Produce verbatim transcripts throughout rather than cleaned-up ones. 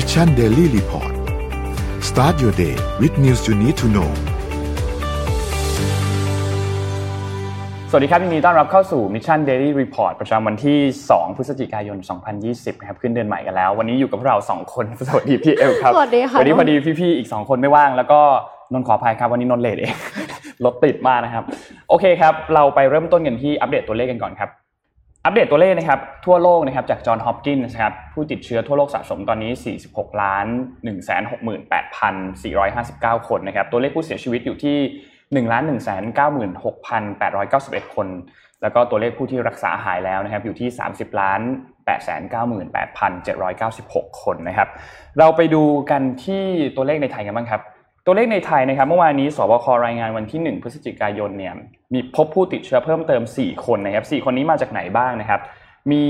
Mission Daily Report Start your day with news you need to know สวัสดีครับยินดีต้อนรับเข้าสู่ Mission Daily Report ประจำวันที่สองพฤศจิกายนสองพันยี่สิบนะครับขึ้นเดือนใหม่กันแล้ววันนี้อยู่กับพวกเราสองคนสวัสดีพี่เอลครับสวัสดีค่ะวันนี้พอดีพี่ๆอีกสองคนไม่ว่างแล้วก็นนท์ขออภัยครับวันนี้นนท์เลทเองรถติดมากนะครับโอเคครับเราไปเริ่มต้นกันที่อัปเดตตัวเลขกันก่อนครับอัปเดตตัวเลขนะครับทั่วโลกนะครับจากจอห์นฮอปกินส์นะครับผู้ติดเชื้อทั่วโลกสะสมตอนนี้ สี่สิบหกล้านหนึ่งแสนหกหมื่นแปดพันสี่ร้อยห้าสิบเก้า คนนะครับตัวเลขผู้เสียชีวิตอยู่ที่ หนึ่งล้านหนึ่งแสนเก้าหมื่นหกพันแปดร้อยเก้าสิบเอ็ด คนแล้วก็ตัวเลขผู้ที่รักษาหายแล้วนะครับอยู่ที่ สามสิบล้านแปดแสนเก้าหมื่นแปดพันเจ็ดร้อยเก้าสิบหก คนนะครับเราไปดูกันที่ตัวเลขในไทยกันบ้างครับตัวเลขในไทยนะครับเมื่อวานนี้สบครายงานวันที่หนึ่งพฤศจิกายนเนี่ยมีพบผู้ติดเชื้อเพิ่มเติมสี่คนนะครับสี่คนนี้มาจากไหนบ้างนะครับมี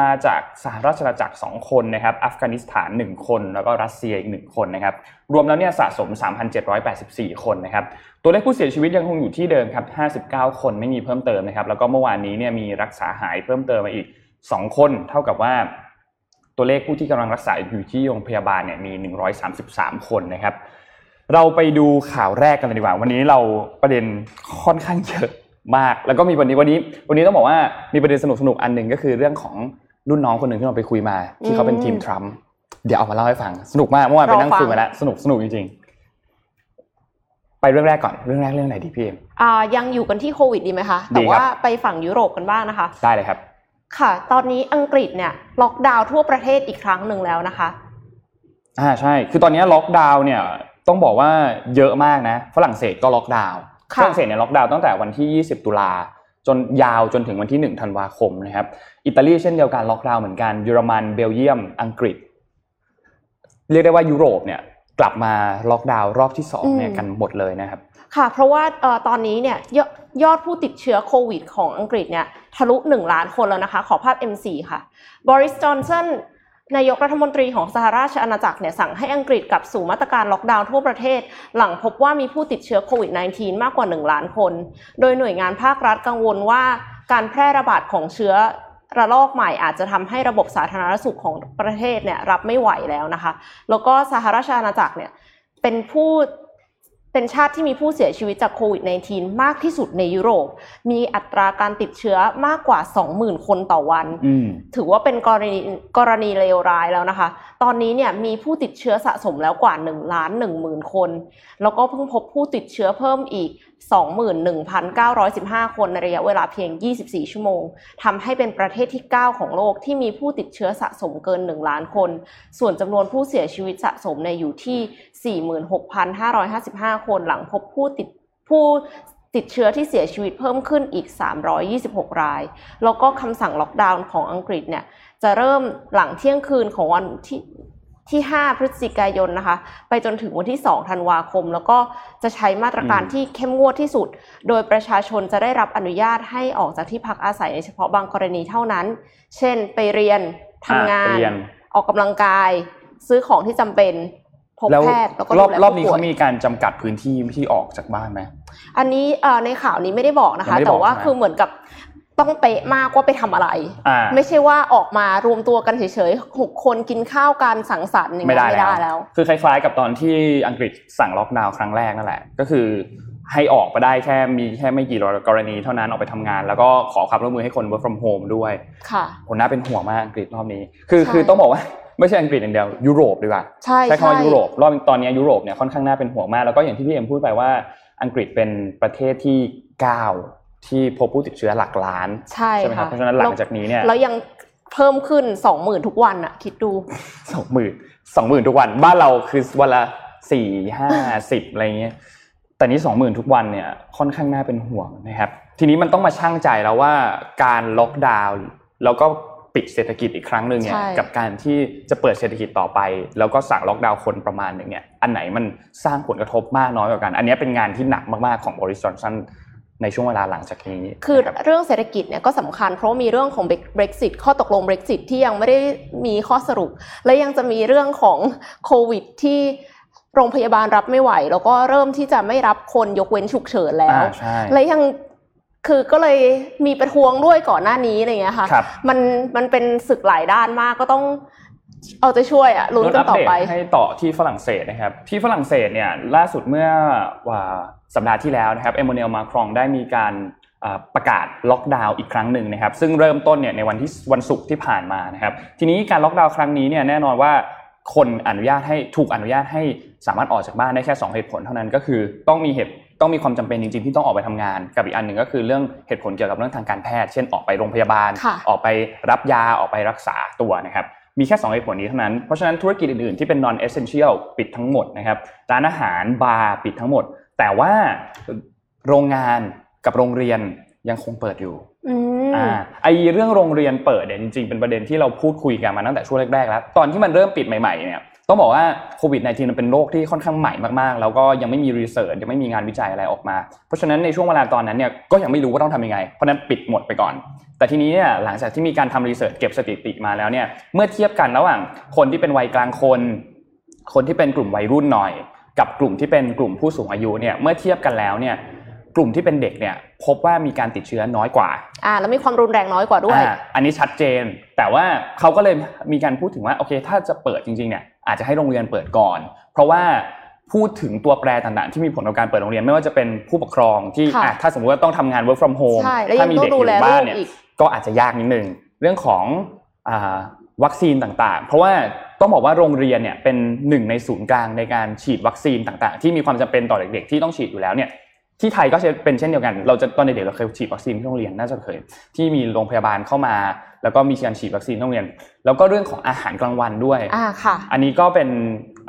มาจากสหราชอาณาจักรสองคนนะครับอัฟกานิสถานหนึ่งคนแล้วก็รัสเซียอีกหนึ่งคนนะครับรวมแล้วเนี่ยสะสม สามพันเจ็ดร้อยแปดสิบสี่ คนนะครับตัวเลขผู้เสียชีวิตยังคงอยู่ที่เดิมครับห้าสิบเก้าคนไม่มีเพิ่มเติมนะครับแล้วก็เมื่อวานนี้เนี่ยมีรักษาหายเพิ่มเติมมาอีกสองคนเท่ากับว่าตัวเลขผู้ที่กำลังรักษาอยู่ที่โรงพยาบาลเนี่ยมีหนึ่งร้อยสามสิบสามคนนะครับเราไปดูข่าวแรกกันเลยดีกว่าวันนี้เราประเด็นค่อนข้างเยอะมากแล้วก็มีวันนี้วันนี้วันนี้ต้องบอกว่ามีประเด็นสนุกๆอันนึงก็คือเรื่องของรุ่นน้องคนหนึ่งที่เราไปคุยมาที่เขาเป็นทีมทรัมป์เดี๋ยวเอามาเล่าให้ฟังสนุกมากเมื่อวานไปนั่งคุยมาแล้วสนุกสนุกจริงๆไปเรื่องแรกก่อนเรื่องแรกเรื่องไหนดีพี่เอ็มอ่ายังอยู่กันที่โควิดดีไหมคะแต่ว่าไปฝั่งยุโรปกันบ้างนะคะได้เลยครับค่ะตอนนี้อังกฤษเนี่ยล็อกดาวน์ทั่วประเทศอีกครั้งนึงแล้วนะคะอ่าใช่คือตอนนี้ล็อกดาวน์เนี่ยต้องบอกว่าเยอะมากนะฝรั่งเศสก็ล็อกดาวน์ฝรั่งเศสเนี่ยล็อกดาวน์ตั้งแต่วันที่ยี่สิบตุลาจนยาวจนถึงวันที่หนึ่งธันวาคมนะครับอิตาลีเช่นเดียวกันล็อกดาวน์เหมือนกันเยอรมันเบลเยียมอังกฤษเรียกได้ว่ายุโรปเนี่ยกลับมาล็อกดาวน์รอบที่สองเนี่ยกันหมดเลยนะครับค่ะเพราะว่าเอ่อตอนนี้เนี่ยยอดผู้ติดเชื้อโควิดของอังกฤษเนี่ยทะลุหนึ่งล้านคนแล้วนะคะขอภาพ เอ็ม ซี ค่ะ Boris Johnsonนายกรัฐมนตรีของสหราชอาณาจักรเนี่ยสั่งให้อังกฤษกลับสู่มาตรการล็อกดาวน์ทั่วประเทศหลังพบว่ามีผู้ติดเชื้อโควิด สิบเก้า มากกว่าหนึ่งล้านคนโดยหน่วยงานภาครัฐกังวลว่าการแพร่ระบาดของเชื้อระลอกใหม่อาจจะทำให้ระบบสาธารณสุขของประเทศเนี่ยรับไม่ไหวแล้วนะคะแล้วก็สหราชอาณาจักรเนี่ยเป็นผู้เป็นชาติที่มีผู้เสียชีวิตจากโควิด สิบเก้า มากที่สุดในยุโรปมีอัตราการติดเชื้อมากกว่า สองหมื่นคนต่อวันถือว่าเป็นกรณีกรณีเลวร้ายแล้วนะคะตอนนี้เนี่ยมีผู้ติดเชื้อสะสมแล้วกว่า หนึ่งล้านหนึ่งหมื่นคนแล้วก็เพิ่งพบผู้ติดเชื้อเพิ่มอีก สองหมื่นหนึ่งพันเก้าร้อยสิบห้าคนในระยะเวลาเพียงยี่สิบสี่ชั่วโมงทำให้เป็นประเทศที่เก้าของโลกที่มีผู้ติดเชื้อสะสมเกินหนึ่งล้านคนส่วนจำนวนผู้เสียชีวิตสะสมในอยู่ที่ สี่หมื่นหกพันห้าร้อยห้าสิบห้าคนหลังพบผู้ติดผู้ติดเชื้อที่เสียชีวิตเพิ่มขึ้นอีกสามร้อยยี่สิบหกรายแล้วก็คำสั่งล็อกดาวน์ของอังกฤษเนี่ยจะเริ่มหลังเที่ยงคืนของวันที่ที่ห้าพฤศจิกายนนะคะไปจนถึงวันที่สองธันวาคมแล้วก็จะใช้มาตรการที่เข้มงวดที่สุดโดยประชาชนจะได้รับอนุญาตให้ออกจากที่พักอาศัยในเฉพาะบางกรณีเท่านั้นเช่นไปเรียนทำงานออกกำลังกายซื้อของที่จำเป็นพบแพทย์แล้วก็ดูแลผู้ป่วยรอบนี้เขามีการจำกัดพื้นที่ที่ออกจากบ้านไหมอันนี้ในข่าวนี้ไม่ได้บอกนะคะแต่ว่าคือเหมือนกับต้องเป๊ะมากว่าไปทำอะไรไม่ใช่ว่าออกมารวมตัวกันเฉยๆหกคนกินข้าวกันสังสรรค์อย่างนี้ไม่ได้แล้วคือคล้ายๆกับตอนที่อังกฤษสั่งล็อกดาวน์ครั้งแรกนั่นแหละก็คือให้ออกไปได้แค่มีแค่ไม่กี่กรณีเท่านั้นออกไปทำงานแล้วก็ขอความร่วมมือให้คน work from home ด้วยค่ะคนน่าเป็นห่วงมากอังกฤษรอบนี้คือคือต้องบอกว่าไม่ใช่อังกฤษอย่างเดียวยุโรปดีกว่าใช่คำว่ายุโรปรอบตอนนี้ยุโรปเนี่ยค่อนข้างน่าเป็นห่วงมากแล้วก็อย่างที่พี่เอ็มพูดไปว่าอังกฤษเป็นประเทศที่เก้าที่พบผู้ติดเชื้อหลักล้านใช่ไหมครับเพราะฉะนั้นหลังจากนี้เนี่ยแล้วยังเพิ่มขึ้น สองหมื่น ทุกวันน่ะคิดดู สองหมื่น สองหมื่น ทุกวันบ้านเราคือวันละสี่ ห้า สิบอะไรเงี้ยแต่นี้ สองหมื่น ทุกวันเนี่ยค่อนข้างน่าเป็นห่วงนะครับทีนี้มันต้องมาชั่งใจแล้วว่าการล็อกดาวน์แล้วก็ปิดเศรษฐกิจอีกครั้งนึงเนี่ยกับการที่จะเปิดเศรษฐกิจต่อไปแล้วก็สั่งล็อกดาวน์คนประมาณนึงเนี่ยอันไหนมันสร้างผลกระทบมากน้อยกว่ากันอันนี้เป็นงานที่หนักมากๆของบริสจอนสันในช่วงเวลาหลังจากนี้คือเรื่องเศรษฐกิจเนี่ยก็สำคัญเพราะมีเรื่องของ Brexit ข้อตกลง Brexit ที่ยังไม่ได้มีข้อสรุปและยังจะมีเรื่องของโควิดที่โรงพยาบาลรับไม่ไหวแล้วก็เริ่มที่จะไม่รับคนยกเว้นฉุกเฉินแล้วและยังคือก็เลยมีประท้วงด้วยก่อนหน้านี้อะไรเงี้ยค่ะมันมันเป็นศึกหลายด้านมากก็ต้อง เอาใจช่วยอ่ะลุ้นกันต่อไปให้ต่อที่ฝรั่งเศสนะครับที่ฝรั่งเศสเนี่ยล่าสุดเมื่อว่าสัปดาห์ที่แล้วนะครับเอมมานูเอลมาครองได้มีการประกาศล็อกดาวน์อีกครั้งหนึ่งนะครับซึ่งเริ่มต้นเนี่ยในวันที่วันศุกร์ที่ผ่านมานะครับทีนี้การล็อกดาวน์ครั้งนี้เนี่ยแน่นอนว่าคนอนุญาตให้ถูกอนุญาตให้สามารถออกจากบ้านได้แค่สองเหตุผลเท่านั้นก็คือต้องมีเหตุต้องมีความจำเป็นจริงๆที่ต้องออกไปทำงานกับอีกอันหนึ่งก็คือเรื่องเหตุผลเกี่ยวกับเรื่องทางการแพทย์เช่นออกไปโรงพยาบาลออกไปรับยาออกไปรักษาตัวนะครับมีแค่สองเหตุผลนี้เท่านั้นเพราะฉะนั้นธุรกิจอื่นๆที่เป็น non essential ปิดทั้งหมดนะครับร้านอาหารบาร์ปิดทั้งหมดแต่ว่าโรงงานกับโรงเรียนยังคงเปิดอยู่อ่าไอ้เรื่องโรงเรียนเปิดเนี่ยจริงๆเป็นประเด็นที่เราพูดคุยกันมาตั้งแต่ช่วงแรกๆแล้วตอนที่มันเริ่มปิดใหม่ๆเนี่ยต้องบอกว่าโควิด สิบเก้า มันเป็นโรคที่ค่อนข้างใหม่มากๆแล้วก็ยังไม่มีรีเสิร์ชยังไม่มีงานวิจัยอะไรออกมาเพราะฉะนั้นในช่วงเวลาตอนนั้นเนี่ยก็ยังไม่รู้ว่าต้องทำยังไงเพราะนั้นปิดหมดไปก่อนแต่ทีนี้เนี่ยหลังจากที่มีการทำรีเสิร์ชเก็บสถิติมาแล้วเนี่ยเมื่อเทียบกันระหว่างคนที่เป็นวัยกลางคนคนที่เป็นกลุ่มวัยรุ่นหน่อยกับกลุ่มที่เป็นกลุ่มผู้สูงอายุเนี่ยเมื่อเทียบกันแล้วเนี่ยกลุ่มที่เป็นเด็กเนี่ยพบว่ามีการติดเชื้อน้อยกว่าอ่าแล้วมีความรุนแรงน้อยกว่าด้วยอ่าอันนี้ชัดเจนแต่ว่าเขาก็เลยมีการพูดถึงว่าโอเคถ้าจะเปิดจริงๆเนี่ยอาจจะให้โรงเรียนเปิดก่อนเพราะว่าพูดถึงตัวแปรต่างๆที่มีผลต่อการเปิดโรงเรียนไม่ว่าจะเป็นผู้ปกครองที่อ่ะถ้าสมมุติว่าต้องทำงาน work from home ถ้ามีเด็กอยู่บ้านเนี่ยก็อาจจะยากนิดนึงเรื่องของอ่าวัคซีนต่างๆเพราะว่าต้องบอกว่าโรงเรียนเนี่ยเป็นหนึ่งในศูนย์กลางในการฉีดวัคซีนต่างๆที่มีความจำเป็นต่อเด็กๆที่ต้องฉีดอยู่แล้วเนี่ยที่ไทยก็เป็นเช่นเดียวกันเราจะตอนเด็กๆเราเคยฉีดวัคซีนที่โรงเรียนน่าจะเคยที่มีโรงพยาบาลเข้ามาแล้วก็มีการฉีดวัคซีนที่โรงเรียนแล้วก็เรื่องของอาหารกลางวันด้วยอ่าค่ะอันนี้ก็เป็น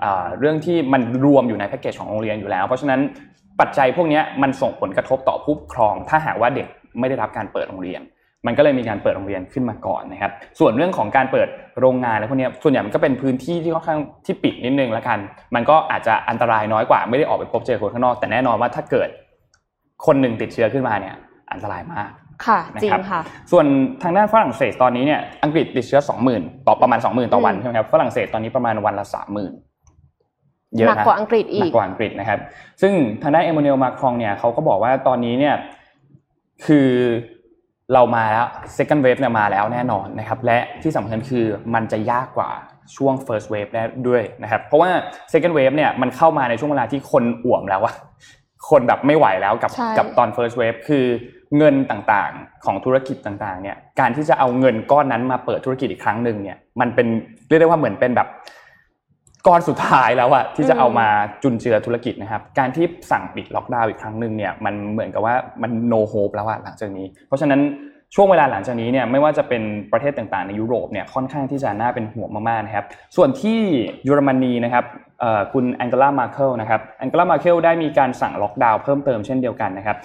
อ่าเรื่องที่มันรวมอยู่ในแพ็คเกจของโรงเรียนอยู่แล้วเพราะฉะนั้นปัจจัยพวกนี้มันส่งผลกระทบต่อผู้ปกครองถ้าหากว่าเด็กไม่ได้รับการเปิดโรงเรียนมันก็เลยมีการเปิดโรงเรียนขึ้นมาก่อนนะครับส่วนเรื่องของการเปิดโรงงานอะไรพวกนี้ส่วนใหญ่มันก็เป็นพื้นที่ที่ค่อนข้างที่ปิดนิดนึงละกันมันก็อาจจะอันตรายน้อยกว่าไม่ได้ออกไปพบเจอคนข้างนอกแต่แน่นอนว่าถ้าเกิดคนหนึ่งติดเชื้อขึ้นมาเนี่ยอันตรายมากค่ะจริงค่ะส่วนทางด้านฝรั่งเศสตอนนี้เนี่ยอังกฤษติดเชื้อ สองหมื่น ต่อประมาณ สองหมื่น ต่อวันใช่มั้ยครับฝรั่งเศสตอนนี้ประมาณวันละ สามหมื่น เยอะนะหนักกว่าอังกฤษอีกหนักกว่าอังกฤษนะครับซึ่งทางด้านเอมมานูเอลมาครองเนี่ยเค้าก็บอกว่าตอนนี้เนี่ยคือเรามาแล้ว second wave เนี่ยมาแล้วแน่นอนนะครับและที่สำคัญคือมันจะยากกว่าช่วง first wave ได้ด้วยนะครับเพราะว่า second wave เนี่ยมันเข้ามาในช่วงเวลาที่คนอ่วมแล้วอะคนแบบไม่ไหวแล้วกับกับตอน first wave คือเงินต่างๆของธุรกิจต่างๆเนี่ยการที่จะเอาเงินก้อนนั้นมาเปิดธุรกิจอีกครั้งนึงเนี่ยมันเป็นเรียกได้ว่าเหมือนเป็นแบบก้อนสุดท้ายแล้วอะที่จะเอามาจุนเจือธุรกิจนะครับการที่สั่งปิดล็อกดาวน์อีกครั้งนึงเนี่ยมันเหมือนกับว่ามันโนโฮปแล้วอะหลังจากนี้เพราะฉะนั้นช่วงเวลาหลังจากนี้เนี่ยไม่ว่าจะเป็นประเทศต่างๆในยุโรปเนี่ยค่อนข้างที่จะน่าเป็นห่วงมากๆนะครับส่วนที่เยอรมนีนะครับเอ่อคุณแองเกลามาเคิลนะครับแองเกลามาเคิลได้มีการสั่งล็อกดาวน์เพิ่มเติมเช่นเดียวกันนะครับ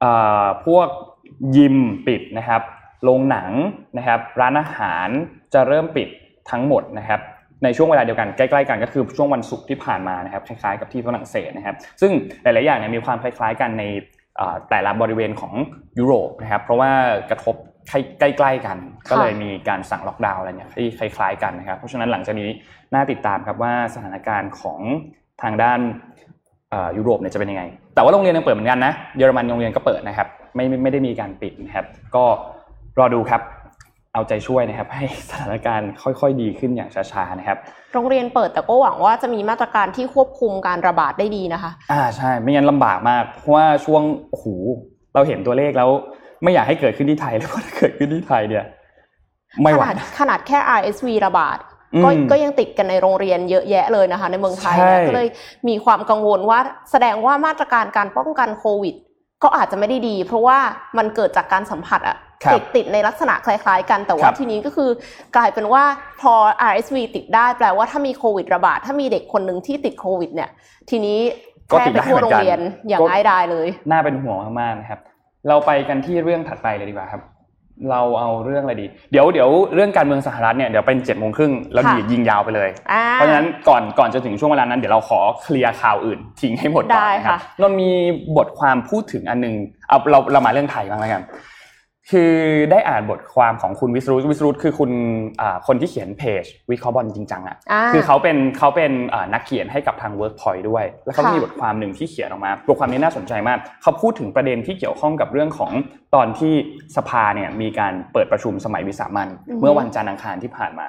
เอ่อพวกยิมปิดนะครับโรงหนังนะครับร้านอาหารจะเริ่มปิดทั้งหมดนะครับในช่วงเวลาเดียวกันใกล้ๆกันก็คือช่วงวันศุกร์ที่ผ่านมานะครับคล้ายๆกับที่ฝรั่งเศสนะครับซึ่งหลายๆอย่างเนี่ยมีความคล้ายๆกันในแต่ละบริเวณของยุโรปนะครับเพราะว่ากระทบใกล้ๆกันก็เลยมีการสั่งล็อกดาวน์อะไรเนี่ยที่คล้ายๆกันนะครับเพราะฉะนั้นหลังจากนี้น่าติดตามครับว่าสถานการณ์ของทางด้านยุโรปเนี่ยจะเป็นยังไงแต่ว่าโรงเรียนยังเปิดเหมือนกันนะเยอรมันโรงเรียนก็เปิดนะครับไม่ไม่ได้มีการปิดนะครับก็รอดูครับเอาใจช่วยนะครับให้สถานการณ์ค่อยๆดีขึ้นอย่างช้าๆนะครับโรงเรียนเปิดแต่ก็หวังว่าจะมีมาตรการที่ควบคุมการระบาดได้ดีนะคะอ่าใช่ไม่งั้นลำบากมากเพราะว่าช่วงโอ้โหเราเห็นตัวเลขแล้วไม่อยากให้เกิดขึ้นที่ไทยแล้วถ้าเกิดขึ้นที่ไทยเนี่ยไม่ไหวขนาดแค่ อาร์ เอส วี ระบาดก็ก็ยังติดกันในโรงเรียนเยอะแยะเลยนะคะในเมืองไทยก็เลยมีความกังวลว่าแสดงว่ามาตรการการป้องกันโควิดก็อาจจะไม่ได้ดีเพราะว่ามันเกิดจากการสัมผัสอะติดติดในลักษณะคล้ายๆกันแต่ว่าทีนี้ก็คือกลายเป็นว่าพอ อาร์ เอส วี ติดได้แปลว่าถ้ามีโควิดระบาดถ้ามีเด็กคนนึงที่ติดโควิดเนี่ยทีนี้แพร่ไปทั่วโรงเรียนอย่างง่ายดายเลยน่าเป็นห่วงมากๆนะครับเราไปกันที่เรื่องถัดไปเลยดีกว่าครับเราเอาเรื่องอะไรดีเดี๋ยวเดี๋ยวเรื่องการเมืองสหรัฐเนี่ยเดี๋ยวเป็นเจ็ดโมงครึ่งแล้วดียิงยาวไปเลยเพราะฉะนั้นก่อนก่อนจะถึงช่วงเวลานั้นเดี๋ยวเราขอเคลียร์ข่าวอื่นทิ้งให้หมดก่อนนะครับนนมีบทความพูดถึงอันนึงเอาเราเรามาเรื่องไทยบ้างแล้วกันคือได้อ่านบทความของคุณวิสรุตวิสรุตคือคุณอ่าคนที่เขียนเพจวิเคราะห์บอลจริงจังอ่ะคือเขาเป็นเขาเป็นอ่านักเขียนให้กับทาง Workpoint ด้วยแล้วเขามีบทความนึงที่เขียนออกมาบทความนี้น่าสนใจมากเขาพูดถึงประเด็นที่เกี่ยวข้องกับเรื่องของตอนที่สภาเนี่ยมีการเปิดประชุมสมัยวิสามัญเมื่อวันจันทร์อังคารที่ผ่านมา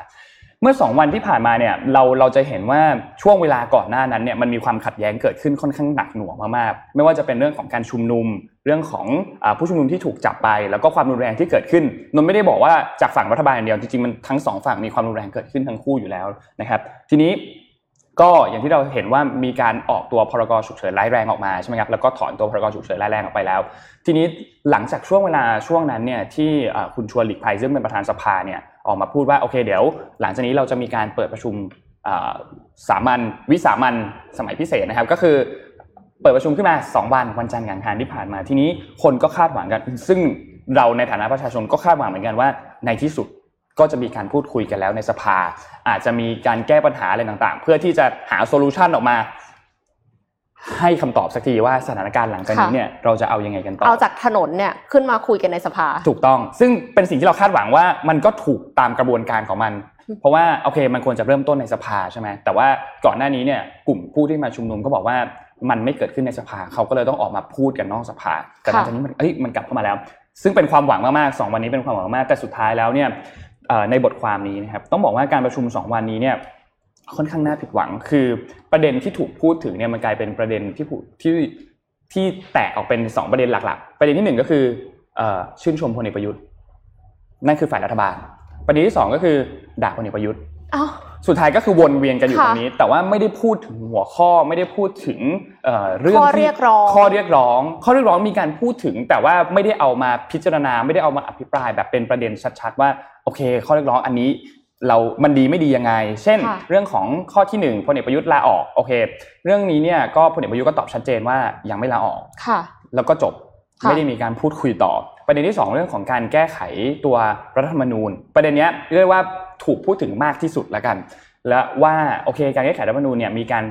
เมื่อสองวันที่ผ่านมาเนี่ยเราเราจะเห็นว่าช่วงเวลาก่อนหน้านั้นเนี่ยมันมีความขัดแย้งเกิดขึ้นค่อนข้างหนักหน่วงมากๆไม่ว่าจะเป็นเรื่องของการชุมนุมเรื่องของอ่าผู้ชุมนุมที่ถูกจับไปแล้วก็ความรุนแรงที่เกิดขึ้นนนไม่ได้บอกว่าจากฝั่งรัฐบาลอย่างเดียวจริงๆมันทั้งสองฝั่งมีความรุนแรงเกิดขึ้นทั้งคู่อยู่แล้วนะครับทีนี้ก็อย่างที่เราเห็นว่ามีการออกตัวพรกฉุกเฉินร้ายแรงออกมาใช่มั้ยครับแล้วก็ถอนตัวพรกฉุกเฉินร้ายแรงออกไปแล้วทีนี้หลังจากช่วงเวลาช่วงนั้นเนี่ยที่คุณชวนหลีกภัยซึ่งเป็นประธานสภาเนี่ยออกมาพูดว่าโอเคเดี๋ยวหลังจากนี้เราจะมีการเปิดประชุมเอ่อสามัญวิสามัญสมัยพิเศษนะครับก็คือเปิดประชุมขึ้นมาสองวันวันจันทร์กับอังคารที่ผ่านมาทีนี้คนก็คาดหวังกันซึ่งเราในฐานะประชาชนก็คาดหวังเหมือนกันว่าในที่สุดก็จะมีการพูดคุยกันแล้วในสภาอาจจะมีการแก้ปัญหาอะไรต่างๆเพื่อที่จะหาโซลูชันออกมาให้คำตอบสักทีว่าสถานการณ์หลังจากนี้เนี่ยเราจะเอายังไงกันต่อเอาจากถนนเนี่ยขึ้นมาคุยกันในสภาถูกต้องซึ่งเป็นสิ่งที่เราคาดหวังว่ามันก็ถูกตามกระบวนการของมันเพราะว่าโอเคมันควรจะเริ่มต้นในสภาใช่ไหมแต่ว่าก่อนหน้านี้เนี่ยกลุ่มผู้ที่มาชุมนุมก็บอกว่ามันไม่เกิดขึ้นในสภาเขาก็เลยต้องออกมาพูดกันนอกสภาแต่หลังจากนี้มันเอ้ยมันกลับเข้ามาแล้วซึ่งเป็นความหวังมากๆสองวันนี้เป็นความหวังมากแต่สุดท้ายแล้วเนี่ยในบทความนี้นะครับต้องบอกว่าการประชุมสองวันนี้เนี่ยค่อนข้างน่าผิดหวังคือประเด็นที่ถูกพูดถึงเนี่ยมันกลายเป็นประเด็นที่ที่ที่แตกออกเป็นสองประเด็นหลักๆประเด็นที่หนึ่งก็คือเอ่อชื่นชมพลเอกประยุทธ์นั่นคือฝ่ายรัฐบาลประเด็นที่สองก็คือด่าพลเอกประยุทธ์อ้าวสุดท้ายก็คือวนเวียนกันอยู่ตรงนี้แต่ว่าไม่ได้พูดถึงหัวข้อไม่ได้พูดถึงเอ่อเรื่องข้อเรียกร้องข้อเรียกร้องข้อเรียกร้องมีการพูดถึงแต่ว่าไม่ได้เอามาพิจารณาไม่ได้เอามาอภิปรายแบบเป็นประเด็นชัดๆว่าโอเคข้อเรียกร้องอันนี้เรามันดีไม่ดียังไงเช่นเรื่องของข้อที่หนึ่งพลเอกประยุทธ์ลาออกโอเคเรื่องนี้เนี่ยก็พลเอกประยุทธ์ก็ตอบชัดเจนว่ายังไม่ลาออกค่ะแล้วก็จบไม่ได้มีการพูดคุยต่อประเด็นที่สองเรื่องของการแก้ไขตัวรัฐธรรมนูญประเด็นเนี้ยเรียกว่าถูกพูดถึงมากที่สุดแล้วกันและว่าโอเคการแก้ไขรัฐธรรมนูญเนี่ยมีกา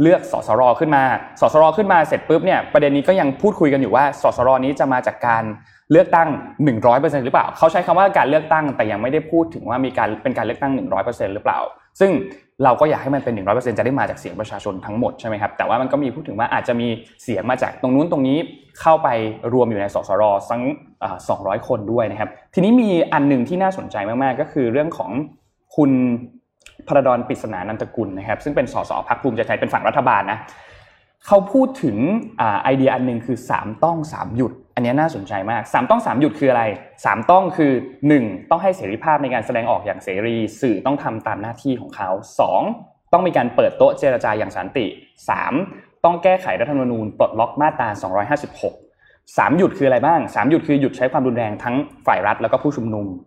รเลือกสสรขึ้นมาสสรขึ้นมาเสร็จปุ๊บเนี่ยประเด็นนี้ก็ยังพูดคุยกันอยู่ว่าสสรนี้จะมาจากการเลือกตั้ง หนึ่งร้อยเปอร์เซ็นต์ หรือเปล่าเขาใช้คำว่าการเลือกตั้งแต่ยังไม่ได้พูดถึงว่ามีการเป็นการเลือกตั้ง หนึ่งร้อยเปอร์เซ็นต์ หรือเปล่าซึ่งเราก็อยากให้มันเป็น หนึ่งร้อยเปอร์เซ็นต์ จะได้มาจากเสียงประชาชนทั้งหมดใช่มั้ยครับแต่ว่ามันก็มีพูดถึงว่าอาจจะมีเสียงมาจากตรงนู้นตรงนี้เข้าไปรวมอยู่ในสสรทั้งเอ่อสองร้อยคนด้วยนะครับทีนี้มีอันนึงที่น่าสนใจมากๆก็คือเรื่องของคุณพระดอนปริศนานันทกุลนะครับซึ่งเป็นสสพรรคภูมิใจไทยเป็นฝั่งรัฐบาลนะเขาพูดถึงอ่าไอเดียอันนึงคือสามต้องสามหยุดอันนี้น่าสนใจมากสามต้องสามหยุดคืออะไรสามต้องคือหนึ่งต้องให้เสรีภาพในการแสดงออกอย่างเสรีสื่อต้องทำตามหน้าที่ของเขาสองต้องมีการเปิดโต๊ะเจรจาอย่างสันติสามต้องแก้ไขรัฐธรรมนูญปลดล็อกมาตราสองร้อยห้าสิบหก สามหยุดคืออะไรบ้างสามหยุดคือหยุดใช้ความรุนแรงทั้งฝ่ายรัฐแล้วก็ผู้ชุมนุมห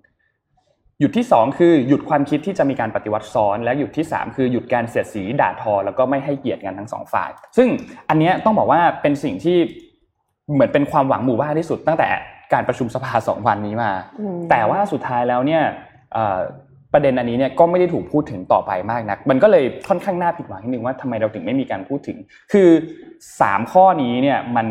ยุดที่สองคือหยุดความคิดที่จะมีการปฏิวัติซ้อนและหยุดที่สามคือหยุดการเสียดสีด่าทอแล้วก็ไม่ให้เกียรติกันทั้งสองฝ่ายซึ่งอันเนี้ยต้องบอกว่าเป็นสิ่งที่เหมือนเป็นความหวังหมู่บ้านที่สุดตั้งแต่การประชุมสภาสองวันนี้มาแต่ว่าสุดท้ายแล้วเนี่ยเอ่อประเด็นอันนี้เนี่ยก็ไม่ได้ถูกพูดถึงต่อไปมากนักมันก็เลยค่อนข้างน่าผิดหวังนิดนึงว่าทำไมเราถึงไม่มีการพูดถึงคือสามข้อนี้เนี่ยมั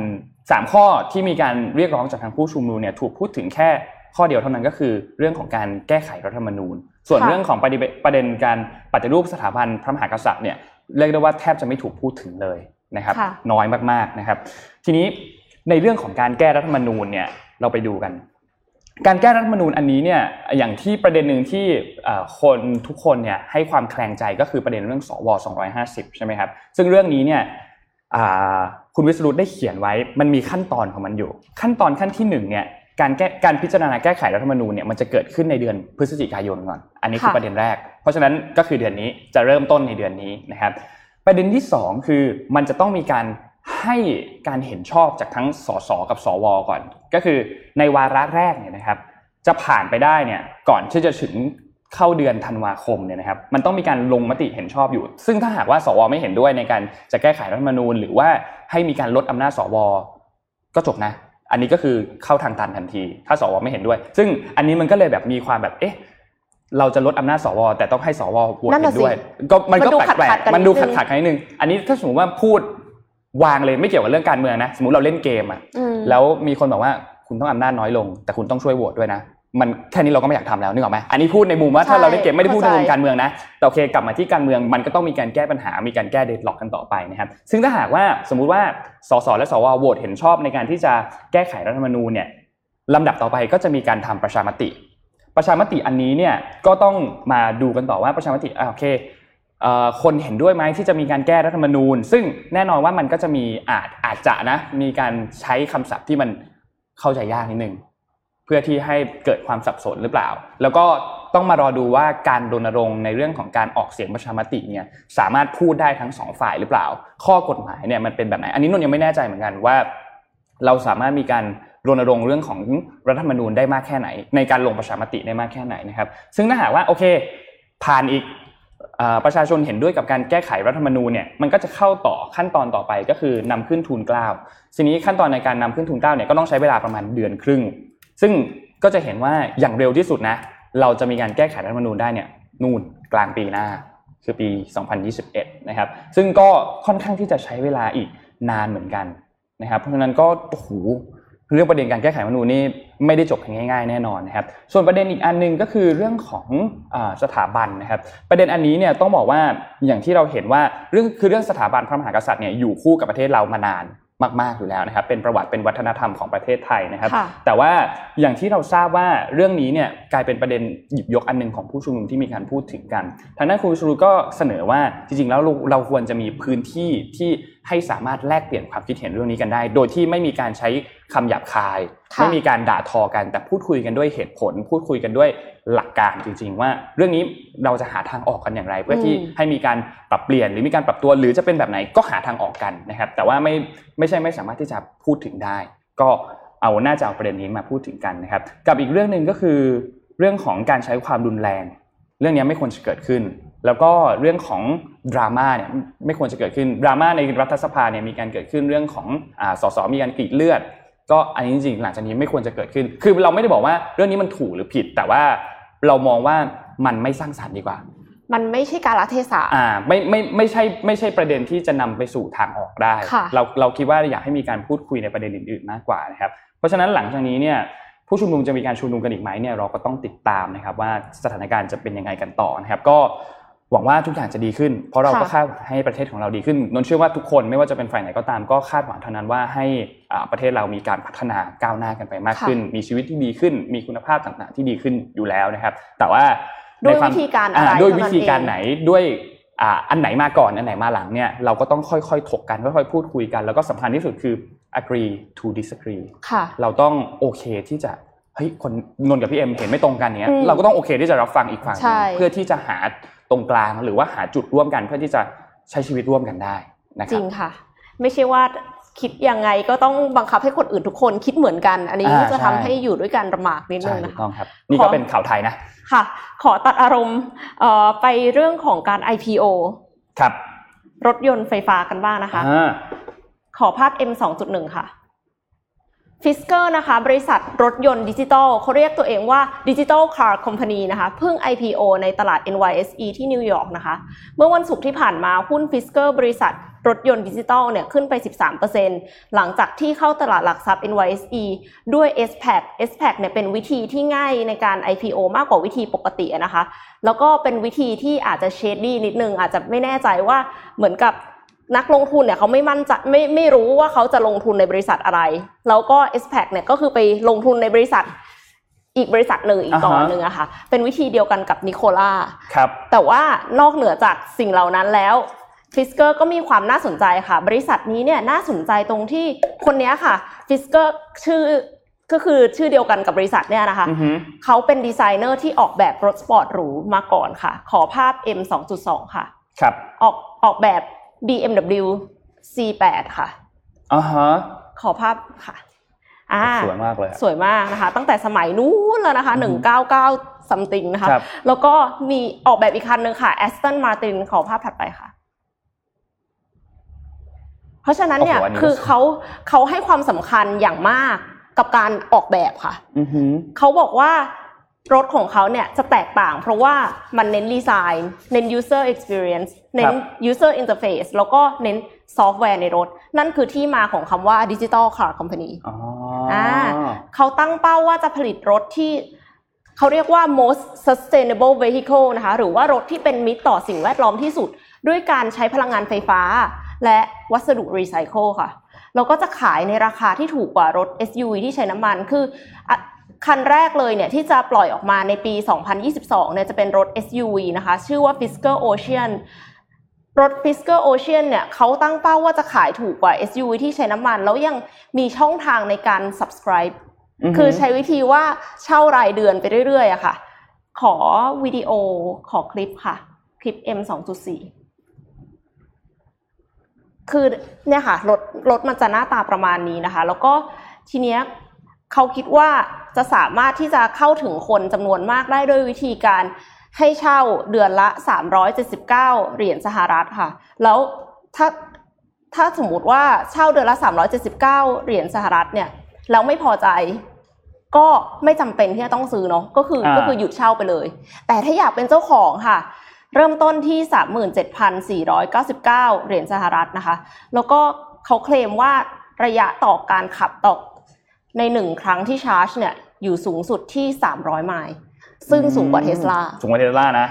นสามข้อที่มีการเรียกร้องจากทางผู้ชุมนุมเนี่ยถูกพูดถึงแค่ข้อเดียวเท่านั้นก็คือเรื่องของการแก้ไขรัฐธรรมนูญส่วนเรื่องของประเด็นการปฏิรูปสถาบันพระมหากษัตริย์เนี่ยเรียกได้ว่าแทบจะไม่ถูกพูดถึงเลยนะครับน้อยมากๆนะครับทีนี้ในเรื่องของการแก้รัฐธรรมนูญเนี่ยเราไปดูกันการแก้รัฐธรรมนูญอันนี้เนี่ยอย่างที่ประเด็นนึงที่คนทุกคนเนี่ยให้ความแคลงใจก็คือประเด็นเรื่องสวสองร้อยห้าสิบใช่มั้ยครับซึ่งเรื่องนี้เนี่ยคุณวิศรุตได้เขียนไว้มันมีขั้นตอนของมันอยู่ขั้นตอนขั้นที่หนึ่งเนี่ยการแก้การพิจารณาแก้ไขรัฐธรรมนูญเนี่ยมันจะเกิดขึ้นในเดือนพฤศจิกายนก่อนอันนี้คือประเด็นแรกเพราะฉะนั้นก็คือเดือนนี้จะเริ่มต้นในเดือนนี้นะครับประเด็นที่สองคือมันจะต้องมีการให้การเห็นชอบจากทั้งสสกับสวก่อนก็คือในวาระแรกเนี่ยนะครับจะผ่านไปได้เนี่ยก่อนที่จะถึงเข้าเดือนธันวาคมเนี่ยนะครับมันต้องมีการลงมติเห็นชอบอยู่ซึ่งถ้าหากว่าสวไม่เห็นด้วยในการจะแก้ไขรัฐธรรมนูญหรือว่าให้มีการลดอำนาจสวก็จบนะอันนี้ก็คือเข้าทางตันทันทีถ้าสวไม่เห็นด้วยซึ่งอันนี้มันก็เลยแบบมีความแบบเอ๊ะเราจะลดอำนาจสวแต่ต้องให้สวโหวตเห็นด้วยก็มันก็แปลกๆมันดูขัดๆกันนิดนึงอันนี้ถ้าสมมติว่าพูดวางเลยไม่เกี่ยวกับเรื่องการเมืองนะสมมุติเราเล่นเกมอ่ะแล้วมีคนบอกว่าคุณต้องอำนาจน้อยลงแต่คุณต้องช่วยโหวตด้วยนะมันแค่นี้เราก็ไม่อยากทำแล้วนึกออกไหมอันนี้พูดในมุมว่าถ้าเราเล่นเกมไม่ได้พูดในมุมการเมืองนะแต่โอเคกลับมาที่การเมืองมันก็ต้องมีการแก้ปัญหามีการแก้เดดล็อกกันต่อไปนะครับซึ่งถ้าหากว่าสมมุติว่าสสและสวโหวตเห็นชอบในการที่จะแก้ไขรัฐธรรมนูญเนี่ยลำดับต่อไปก็จะมีการทำประชามติ ประชามติอันนี้เนี่ยก็ต้องมาดูกันต่อว่าประชามติอ่ะโอเคเอ่อคนเห็นด้วยมั้ยที่จะมีการแก้รัฐธรรมนูญซึ่งแน่นอนว่ามันก็จะมีอาจอาจจะนะมีการใช้คำศัพท์ที่มันเข้าใจยากนิดนึงเพื่อที่ให้เกิดความสับสนหรือเปล่าแล้วก็ต้องมารอดูว่าการรณรงค์ในเรื่องของการออกเสียงประชามติเนี่ยสามารถพูดได้ทั้งสองฝ่ายหรือเปล่าข้อกฎหมายเนี่ยมันเป็นแบบไหนอันนี้นนท์ยังไม่แน่ใจเหมือนกันว่าเราสามารถมีการรณรงค์เรื่องของรัฐธรรมนูญได้มากแค่ไหนในการลงประชามติได้มากแค่ไหนนะครับซึ่งถ้าหากว่าโอเคผ่านอีกเอ่อประชาชนเห็นด้วยกับการแก้ไขรัฐธรรมนูญเนี่ยมันก็จะเข้าต่อขั้นตอนต่อไปก็คือนำขึ้นทูลเกล้าทีนี้ขั้นตอนในการนำขึ้นทูลเกล้าเนี่ยก็ต้องใช้เวลาประมาณเดือนครึ่งซึ่งก็จะเห็นว่าอย่างเร็วที่สุดนะเราจะมีการแก้ไขรัฐธรรมนูญได้เนี่ยนู่นกลางปีหน้าคือปีสองพันยี่สิบเอ็ดนะครับซึ่งก็ค่อนข้างที่จะใช้เวลาอีกนานเหมือนกันนะครับเพราะฉะนั้นก็โอ้โหเรื่องประเด็นการแก้ไขรัฐธรรมนูญนี่ไม่ได้จบกันง่ายๆแน่นอนนะครับส่วนประเด็นอีกอันนึงก็คือเรื่องของเอ่อสถาบันนะครับประเด็นอันนี้เนี่ยต้องบอกว่าอย่างที่เราเห็นว่าเรื่องคือเรื่องสถาบันพระมหากษัตริย์เนี่ยอยู่คู่กับประเทศเรามานานมากๆอยู่แล้วนะครับเป็นประวัติเป็นวัฒนธรรมของประเทศไทยนะครับแต่ว่าอย่างที่เราทราบว่าเรื่องนี้เนี่ยกลายเป็นประเด็นหยิบยกอันนึงของผู้ชุมนุมที่มีการพูดถึงกันทางด้านคุณชูรุก็เสนอว่าจริงๆแล้วเราควรจะมีพื้นที่ที่ให้สามารถแลกเปลี่ยนความคิดเห็นเรื่องนี้กันได้โดยที่ไม่มีการใช้คำหยาบคายไม่มีการด่าทอกันแต่พูดคุยกันด้วยเหตุผลพูดคุยกันด้วยหลักการจริงๆว่าเรื่องนี้เราจะหาทางออกกันอย่างไรเพื่อที่ให้มีการปรับเปลี่ยนหรือมีการปรับตัวหรือจะเป็นแบบไหนก็หาทางออกกันนะครับแต่ว่าไม่ไม่ใช่ไม่สามารถที่จะพูดถึงได้ก็เอาน่าจะเอาประเด็นนี้มาพูดถึงกันนะครับกับอีกเรื่องนึงก็คือเรื่องของการใช้ความรุนแรงเรื่องนี้ไม่ควรจะเกิดขึ้นแล้วก็เรื่องของดราม่าเนี่ยไม่ควรจะเกิดขึ้นดราม่าในรัฐสภาเนี่ยมีการเกิดขึ้นเรื่องของอ่าสสมีการกรีดเลือดก็อันนี้จริงๆหลังจากนี้ไม่ควรจะเกิดขึ้นคือเราไม่ได้บอกว่าเรื่องนี้มันถูกหรือผิดแต่ว่าเรามองว่ามันไม่สร้างสรรค์ดีกว่ามันไม่ใช่กาลเทศะอ่าไม่ไม่ไม่ใช่ไม่ใช่ประเด็นที่จะนำไปสู่ทางออกได้เราเราคิดว่าอยากให้มีการพูดคุยในประเด็นอื่นๆมากกว่านะครับเพราะฉะนั้นหลังจากนี้เนี่ยผู้ชุมนุมจะมีการชุมนุมกันอีกไหมเนี่ยเราก็ต้องติดตามนะครับว่าสถานการณ์จะเป็นยังไงกันต่อนะครับก็หวังว่าทุกอย่างจะดีขึ้นเพราะเราก็คาดหวังให้ประเทศของเราดีขึ้นนนท์เชื่อว่าทุกคนไม่ว่าจะเป็นฝ่ายไหนก็ตามก็คาดหวังเท่านั้นว่าให้ประเทศเรามีการพัฒนาก้าวหน้ากันไปมากขึ้นมีชีวิตที่ดีขึ้นมีคุณภาพต่างๆที่ดีขึ้นอยู่แล้วนะครับแต่ว่าด้วยวิธีการอะไรด้วยวิธีการไหนด้วยอันไหนมาก่อนอันไหนมาหลังเนี่ยเราก็ต้องค่อยๆถกกันค่อยๆพูดคุยกันแล้วก็สำคัญที่สุดคือ agree to disagree เราต้องโอเคที่จะเฮ้ยคนนนท์กับพี่เอ็มเห็นไม่ตรงกันเนี่ยเราก็ต้องโอเคที่จะรับฟังอีกฝั่งเพื่อที่จะหาตรงกลางหรือว่าหาจุดร่วมกันเพื่อที่จะใช้ชีวิตร่วมกันได้นะครับจริงค่ะไม่ใช่ว่าคิดยังไงก็ต้องบังคับให้คนอื่นทุกคนคิดเหมือนกันอันนี้จะทำให้อยู่ด้วยกันลำบากนิดนึงนะคะนี่ก็เป็นข่าวไทยนะค่ะขอตัดอารมณ์ไปเรื่องของการ ไอ พี โอ ครับรถยนต์ไฟฟ้ากันบ้างนะคะขอภาพ เอ็ม สองจุดหนึ่ง ค่ะFisker นะคะบริษัทรถยนต์ดิจิตอลเขาเรียกตัวเองว่า Digital Car Company นะคะเพิ่ง ไอ พี โอ ในตลาด เอ็น วาย เอส อี ที่นิวยอร์กนะคะเมื่อวันศุกร์ที่ผ่านมาหุ้น Fisker บริษัทรถยนต์ดิจิตอลเนี่ยขึ้นไป สิบสามเปอร์เซ็นต์ หลังจากที่เข้าตลาดหลักทรัพย์ เอ็น วาย เอส อี ด้วย เอส พี เอ ซี เอส พี เอ ซี เนี่ยเป็นวิธีที่ง่ายในการ ไอ พี โอ มากกว่าวิธีปกตินะคะแล้วก็เป็นวิธีที่อาจจะเชดดี้นิดนึงอาจจะไม่แน่ใจว่าเหมือนกับนักลงทุนเนี่ยเขาไม่มั่นใจไม่ไม่รู้ว่าเขาจะลงทุนในบริษัทอะไรแล้วก็ เอส พี เอ ซี เนี่ยก็คือไปลงทุนในบริษัทอีกบริษัทหนึ่งอีกต่อหนึ่งอะค่ะเป็นวิธีเดียวกันกับนิโคล่าแต่ว่านอกเหนือจากสิ่งเหล่านั้นแล้วFisker ก็มีความน่าสนใจค่ะบริษัทนี้เนี่ยน่าสนใจตรงที่คนนี้ค่ะ Fisker ชื่อก็คือชื่อเดียวกันกับบริษัทเนี่ยนะคะ mm-hmm. เขาเป็นดีไซเนอร์ที่ออกแบบรถสปอร์ตหรูมาก่อนค่ะขอภาพ เอ็ม สองจุดสอง ค่ะครับออกออกแบบบี เอ็ม ดับเบิลยู ซี แปด ค่ะอ่าฮะขอภาพค่ะอ่าสวยมากเลยสวยมากนะคะตั้งแต่สมัยนู้นแล้วนะคะหนึ่งเก้าเก้า something นะคะแล้วก็มีออกแบบอีกคันนึงค่ะ Aston Martin ขอภาพถัดไปค่ะเพราะฉะนั้นเนี่ยคือเค้าเค้าให้ความสำคัญอย่างมากกับการออกแบบค่ะอือหือเค้าบอกว่ารถของเขาเนี่ยจะแตกต่างเพราะว่ามันเน้นดีไซน์เน้น user experience เน้น user interface แล้วก็เน้นซอฟต์แวร์ในรถนั่นคือที่มาของคำว่า Digital Car Company อ๋ออ่าเขาตั้งเป้าว่าจะผลิตรถที่เขาเรียกว่า most sustainable vehicle นะคะหรือว่ารถที่เป็นมิตรต่อสิ่งแวดล้อมที่สุดด้วยการใช้พลังงานไฟฟ้าและวัสดุรีไซเคิลค่ะแล้วก็จะขายในราคาที่ถูกกว่ารถ เอส ยู วี ที่ใช้น้ำมันคือ คันแรกเลยเนี่ยที่จะปล่อยออกมาในปีสองพันยี่สิบสองเนี่ยจะเป็นรถ เอส ยู วี นะคะชื่อว่า Fisker Ocean รถ Fisker Ocean เนี่ยเขาตั้งเป้าว่าจะขายถูกกว่า เอส ยู วี ที่ใช้น้ำมันแล้วยังมีช่องทางในการ subscribe คือใช้วิธีว่าเช่ารายเดือนไปเรื่อยๆอะค่ะขอวิดีโอขอคลิปค่ะคลิป เอ็ม สองจุดสี่ คือเนี่ยค่ะรถรถมันจะหน้าตาประมาณนี้นะคะแล้วก็ทีเนี้ยเขาคิดว่าจะสามารถที่จะเข้าถึงคนจำนวนมากได้ด้วยวิธีการให้เช่าเดือนละสามร้อยเจ็ดสิบเก้าเหรียญสหรัฐค่ะแล้วถ้าถ้าสมมติว่าเช่าเดือนละสามร้อยเจ็ดสิบเก้าเหรียญสหรัฐเนี่ยแล้วไม่พอใจก็ไม่จำเป็นที่จะต้องซื้อเนาะก็คือก็คือหยุดเช่าไปเลยแต่ถ้าอยากเป็นเจ้าของค่ะเริ่มต้นที่ สามหมื่นเจ็ดพันสี่ร้อยเก้าสิบเก้า เหรียญสหรัฐนะคะแล้วก็เขาเคลมว่าระยะต่อการขับต่อในหนึ่งครั้งที่ชาร์จเนี่ยอยู่สูงสุดที่สามร้อยไมล์ซึ่งสูงกว่า Tesla สูงกว่า Tesla นะ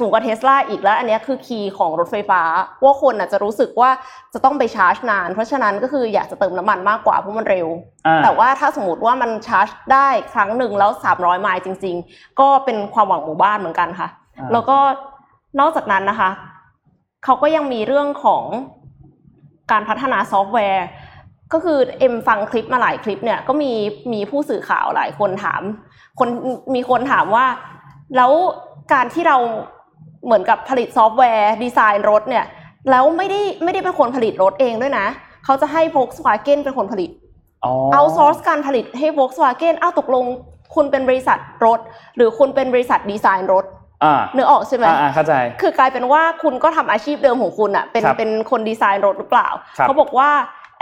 สูงกว่า Tesla อีกแล้วอันนี้คือคีย์ของรถไฟฟ้าว่าคนอาจจะรู้สึกว่าจะต้องไปชาร์จนานเพราะฉะนั้นก็คืออยากจะเติมน้ำมันมากกว่าเพราะมันเร็วแต่ว่าถ้าสมมติว่ามันชาร์จได้ครั้งหนึ่งแล้วสามร้อยไมล์จริงๆก็เป็นความหวังหมู่บ้านเหมือนกันค่ะแล้วก็นอกจากนั้นนะคะเขาก็ยังมีเรื่องของการพัฒนาซอฟต์แวร์ก็คือเอ็มฟังคลิปมาหลายคลิปเนี่ยก็มีมีผู้สื่อข่าวหลายคนถามคนมีคนถามว่าแล้วการที่เราเหมือนกับผลิตซอฟต์แวร์ดีไซน์รถเนี่ยแล้วไม่ได้ไม่ได้เป็นคนผลิตรถเองด้วยนะเขาจะให้ Volkswagen เป็นคนผลิต oh. เอาซอร์สการผลิตให้ Volkswagen อ้าวตกลงคุณเป็นบริษัทรถหรือคุณเป็นบริษัทดีไซน์รถเนื้อออกใช่ไหมอ่าเข้าใจคือกลายเป็นว่าคุณก็ทำอาชีพเดิมของคุณอ่ะเป็นเป็นคนดีไซน์รถหรือเปล่าเขาบอกว่า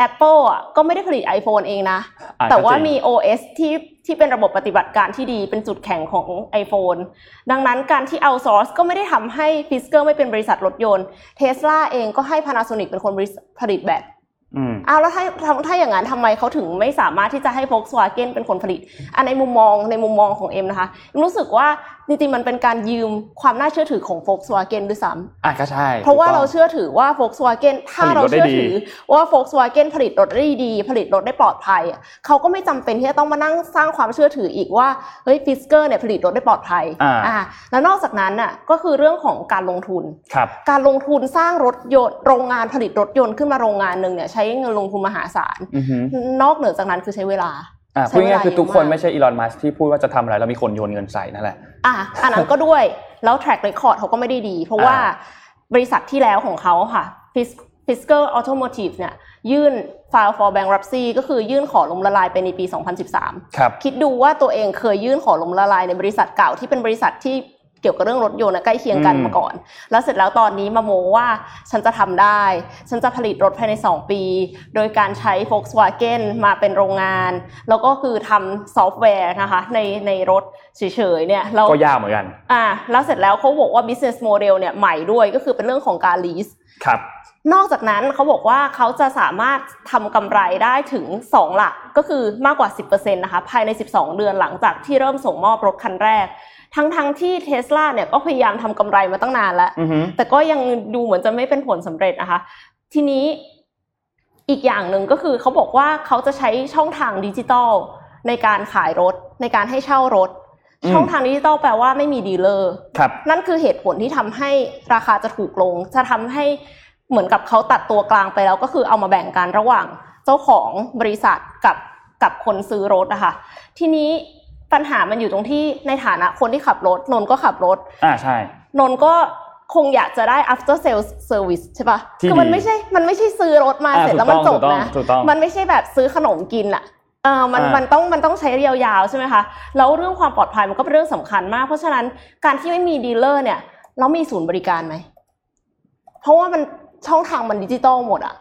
Apple อ่ะก็ไม่ได้ผลิต iPhone เองนะแต่ว่ามี โอ เอส ที่ที่เป็นระบบปฏิบัติการที่ดีเป็นจุดแข็งของ iPhone ดังนั้นการที่เอาซอร์สก็ไม่ได้ทำให้ Fisker ไม่เป็นบริษัทรถยนต์ Tesla เองก็ให้ Panasonic เป็นคนผลิตแบตอ้าวแล้วถ้าถ้าอย่างนั้นทำไมเขาถึงไม่สามารถที่จะให้ Volkswagen เป็นคนผลิตอันในมุมมองในมุมมองของเอ็มนะคะรู้สึกว่าจริงๆมันเป็นการยืมความน่าเชื่อถือของ Volkswagen ด้วยซ้ำอ่ะก็ใช่เพราะว่าเราเชื่อถือว่า Volkswagen ถ้าเราเชื่อถือว่า Volkswagen ผลิตรถได้ดีผลิตรถได้ปลอดภัยเขาก็ไม่จำเป็นที่จะต้องมานั่งสร้างความเชื่อถืออีกว่าเฮ้ย Fisker เนี่ยผลิตรถได้ปลอดภัยอ่าแล้วนอกจากนั้นน่ะก็คือเรื่องของการลงทุนการลงทุนสร้างรถยนต์โรงงานผลิตรถยนต์ขึ้นมาโรงงานนึงเนี่ยใช้เงินลงทุนมหาศาลนอกเหนือจากนั้นคือใช้เวลาอ่ะพูดง่ายคือทุกคนไม่ใช่อีลอนมัสก์ที่พูดว่าจะทำอะไรแล้วมีคนโยนเงินใส่นั่นแหละอ่ะอันนั้นก็ด้วยแล้ว track record เขาก็ไม่ได้ดีเพราะว่าบริษัทที่แล้วของเขาค่ะ Fisker Automotive เนี่ยยื่น file for bankruptcy ก็คือยื่นขอล้มละลายไปในปีสองพันสิบสามครับคิดดูว่าตัวเองเคยยื่นขอล้มละลายในบริษัทเก่าที่เป็นบริษัทที่เกี่ยวกับเรื่องรถยนต์ใกล้เคียงกันมาก่อนแล้วเสร็จแล้วตอนนี้มาโมว่าฉันจะทำได้ฉันจะผลิตรถภายในสองปีโดยการใช้ Volkswagen มาเป็นโรงงานแล้วก็คือทำซอฟต์แวร์นะคะในในรถเฉยๆเนี่ยเราก็ยากเหมือนกันอ่าแล้วเสร็จแล้วเขาบอกว่า business model เนี่ยใหม่ด้วยก็คือเป็นเรื่องของการ lease ครับนอกจากนั้นเขาบอกว่าเขาจะสามารถทำกำไรได้ถึงสองหลักก็คือมากกว่า สิบเปอร์เซ็นต์ นะคะภายในสิบสองเดือนหลังจากที่เริ่มส่งมอบรถคันแรกทั้งๆที่ Tesla เนี่ยก็พยายามทำกำไรมาตั้งนานแล้ว mm-hmm. แต่ก็ยังดูเหมือนจะไม่เป็นผลสำเร็จนะคะทีนี้อีกอย่างหนึ่งก็คือเขาบอกว่าเขาจะใช้ช่องทางดิจิทัลในการขายรถในการให้เช่ารถ mm-hmm. ช่องทางดิจิทัลแปลว่าไม่มีดีลเลอร์นั่นคือเหตุผลที่ทำให้ราคาจะถูกลงจะทำให้เหมือนกับเขาตัดตัวกลางไปแล้วก็คือเอามาแบ่งกันระหว่างเจ้าของบริษัทกับกับคนซื้อรถนะคะทีนี้ปัญหามันอยู่ตรงที่ในฐานะคนที่ขับรถนนก็ขับรถอ่าใช่นนก็คงอยากจะได้ after sales service ใช่ปะคือมันไม่ใช่มันไม่ใช่ซื้อรถมาเสร็จแล้วมันจบนะมันไม่ใช่แบบซื้อขนมกินอ่ะเออมันมันต้องมันต้องใช้ยาวๆใช่ไหมคะแล้วเรื่องความปลอดภัยมันก็เป็นเรื่องสำคัญมากเพราะฉะนั้นการที่ไม่มีดีลเลอร์เนี่ยแล้วมีศูนย์บริการไหมเพราะว่ามันช่องทางมันดิจิตอลหมดอ่ะ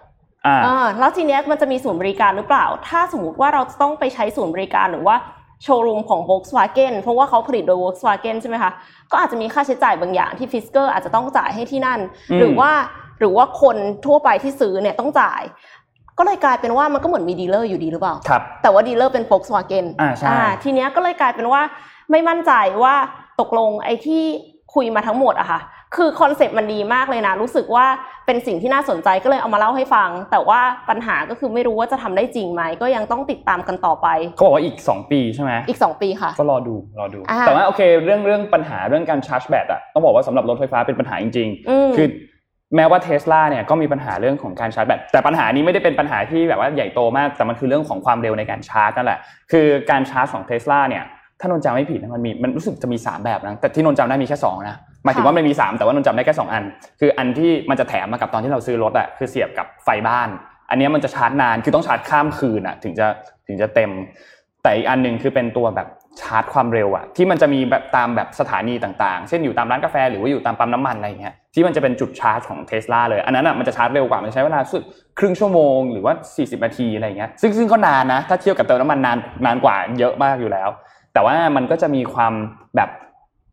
อ่าแล้วทีเนี้ยมันจะมีศูนย์บริการหรือเปล่าถ้าสมมติว่าเราต้องไปใช้ศูนย์บริการหรือว่าโชว์รูมของ Volkswagen เพราะว่าเขาผลิตโดย Volkswagen ใช่ไหมคะก็อาจจะมีค่าใช้จ่ายบางอย่างที่ Fisker อาจจะต้องจ่ายให้ที่นั่นหรือว่าหรือว่าคนทั่วไปที่ซื้อเนี่ยต้องจ่ายก็เลยกลายเป็นว่ามันก็เหมือนมีดีลเลอร์อยู่ดีหรือเปล่าครับแต่ว่าดีลเลอร์เป็น Volkswagen อ่าใช่ทีเนี้ยก็เลยกลายเป็นว่าไม่มั่นใจว่าตกลงไอ้ที่ คุยมาทั้งหมดอะค่ะคือคอนเซ็ปต์มันดีมากเลยนะรู้สึกว่าเป็นสิ่งที่น่าสนใจก็เลยเอามาเล่าให้ฟังแต่ว่าปัญหาก็คือไม่รู้ว่าจะทำได้จริงไหมก็ยังต้องติดตามกันต่อไปเขาบอกว่าอีกสองปีใช่ไหมอีกสองปีค่ะก็รอดูรอดูแต่ว่าโอเคเรื่องเรื่องปัญหาเรื่องการชาร์จแบตอะต้องบอกว่าสำหรับรถไฟฟ้าเป็นปัญหาจริงๆคือแม้ว่า Tesla เนี่ยก็มีปัญหาเรื่องของการชาร์จแบตแต่ปัญหานี้ไม่ได้เป็นปัญหาที่แบบว่าใหญ่โตมากแต่มันคือเรื่องของความเร็วในการชาร์จนั่นแหละคือการชาร์จของ Tesla เนี่ยถ้านนจำไม่ผิดนะมันมีมันรู้สึกจะมีสามแบบนะแต่ที่นนจำได้มีแค่สองนะหมายถึงว่ามันมีสามแต่ว่านนจำได้แค่สองอันคืออันที่มันจะแถมมากับตอนที่เราซื้อรถอะคือเสียบกับไฟบ้านอันนี้มันจะชาร์จนานคือต้องชาร์จข้ามคืนอะถึงจะถึงจะเต็มแต่อีกอันนึงคือเป็นตัวแบบชาร์จความเร็วอะที่มันจะมีแบบตามแบบสถานีต่างๆเช่นอยู่ตามร้านกาแฟหรือว่าอยู่ตามปั๊มน้ำมันอะไรอย่างเงี้ยที่มันจะเป็นจุดชาร์จของ Tesla เลยอันนั้นน่ะมันจะชาร์จเร็วกว่ามันใช้เวลาสักครึ่งชั่วโมงหรือว่าสี่สิบนาทีอะไรอย่างเงี้ยซึ่งซึ่งก็นานนะถ้าเทียบกับเติมน้ำมันนานนานกว่าเยอะมากอยู่แล้วแต่ว่ามันก็จะมีความแบบ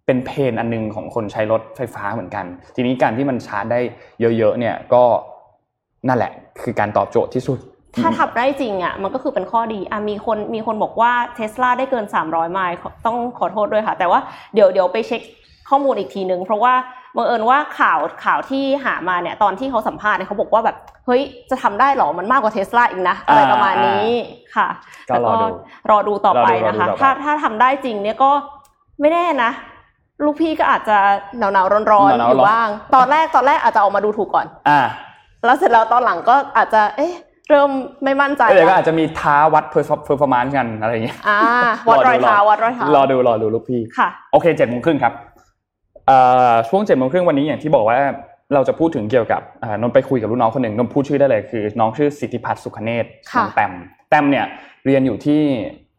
เป็นเพนอันนึงของคนใช้รถไฟฟ้าเหมือนกันทีนี้การที่มันชาร์จได้เยอะๆเนี่ยก็นั่นแหละคือการตอบโจทย์ที่สุดถ้าทำได้จริงอ่ะมันก็คือเป็นข้อดีอ่ะมีคนมีคนบอกว่า Tesla ได้เกินสามร้อยไมล์ต้องขอโทษด้วยค่ะแต่ว่าเดี๋ยวเดี๋ยวไปเช็คข้อมูลอีกทีนึงเพราะว่าบังเอิญว่าข่าวข่าวที่หามาเนี่ยตอนที่เขาสัมภาษณ์เนี่ยเขาบอกว่าแบบเฮ้ยจะทำได้หรอมันมากกว่า Tesla อีกนะอะไรประมาณนี้ค่ะก็รอดูรอดูต่อไปนะคะถ้าถ้าทำได้จริงเนี่ยก็ไม่แน่นะลูกพี่ก็อาจจะหนาวๆร้อนๆอยู่บ้างตอนแรกตอนแรกอาจจะออกมาดูถูกก่อนอ่าแล้วเสร็จแล้วตอนหลังก็อาจจะเอ๊ะเริ่มไม่มั่นใจแล้วก็อาจจะมีท้าวัด performance กันอะไรอย่างเงี้ยอ่าวัดรอยเท้าวัดรอยเท้ารอดูรอดูลูกพี่ค่ะโอเค เจ็ดโมงครึ่งครับเอ่อช่วง เจ็ดโมงครึ่งวันนี้อย่างที่บอกว่าเราจะพูดถึงเกี่ยวกับเอ่อนนท์ไปคุยกับลูกน้องคนหนึ่งนนท์พูดชื่อได้เลยคือน้องชื่อสิทธิพัฒน์สุขเนตรน้องแต้มแต้มเนี่ยเรียนอยู่ที่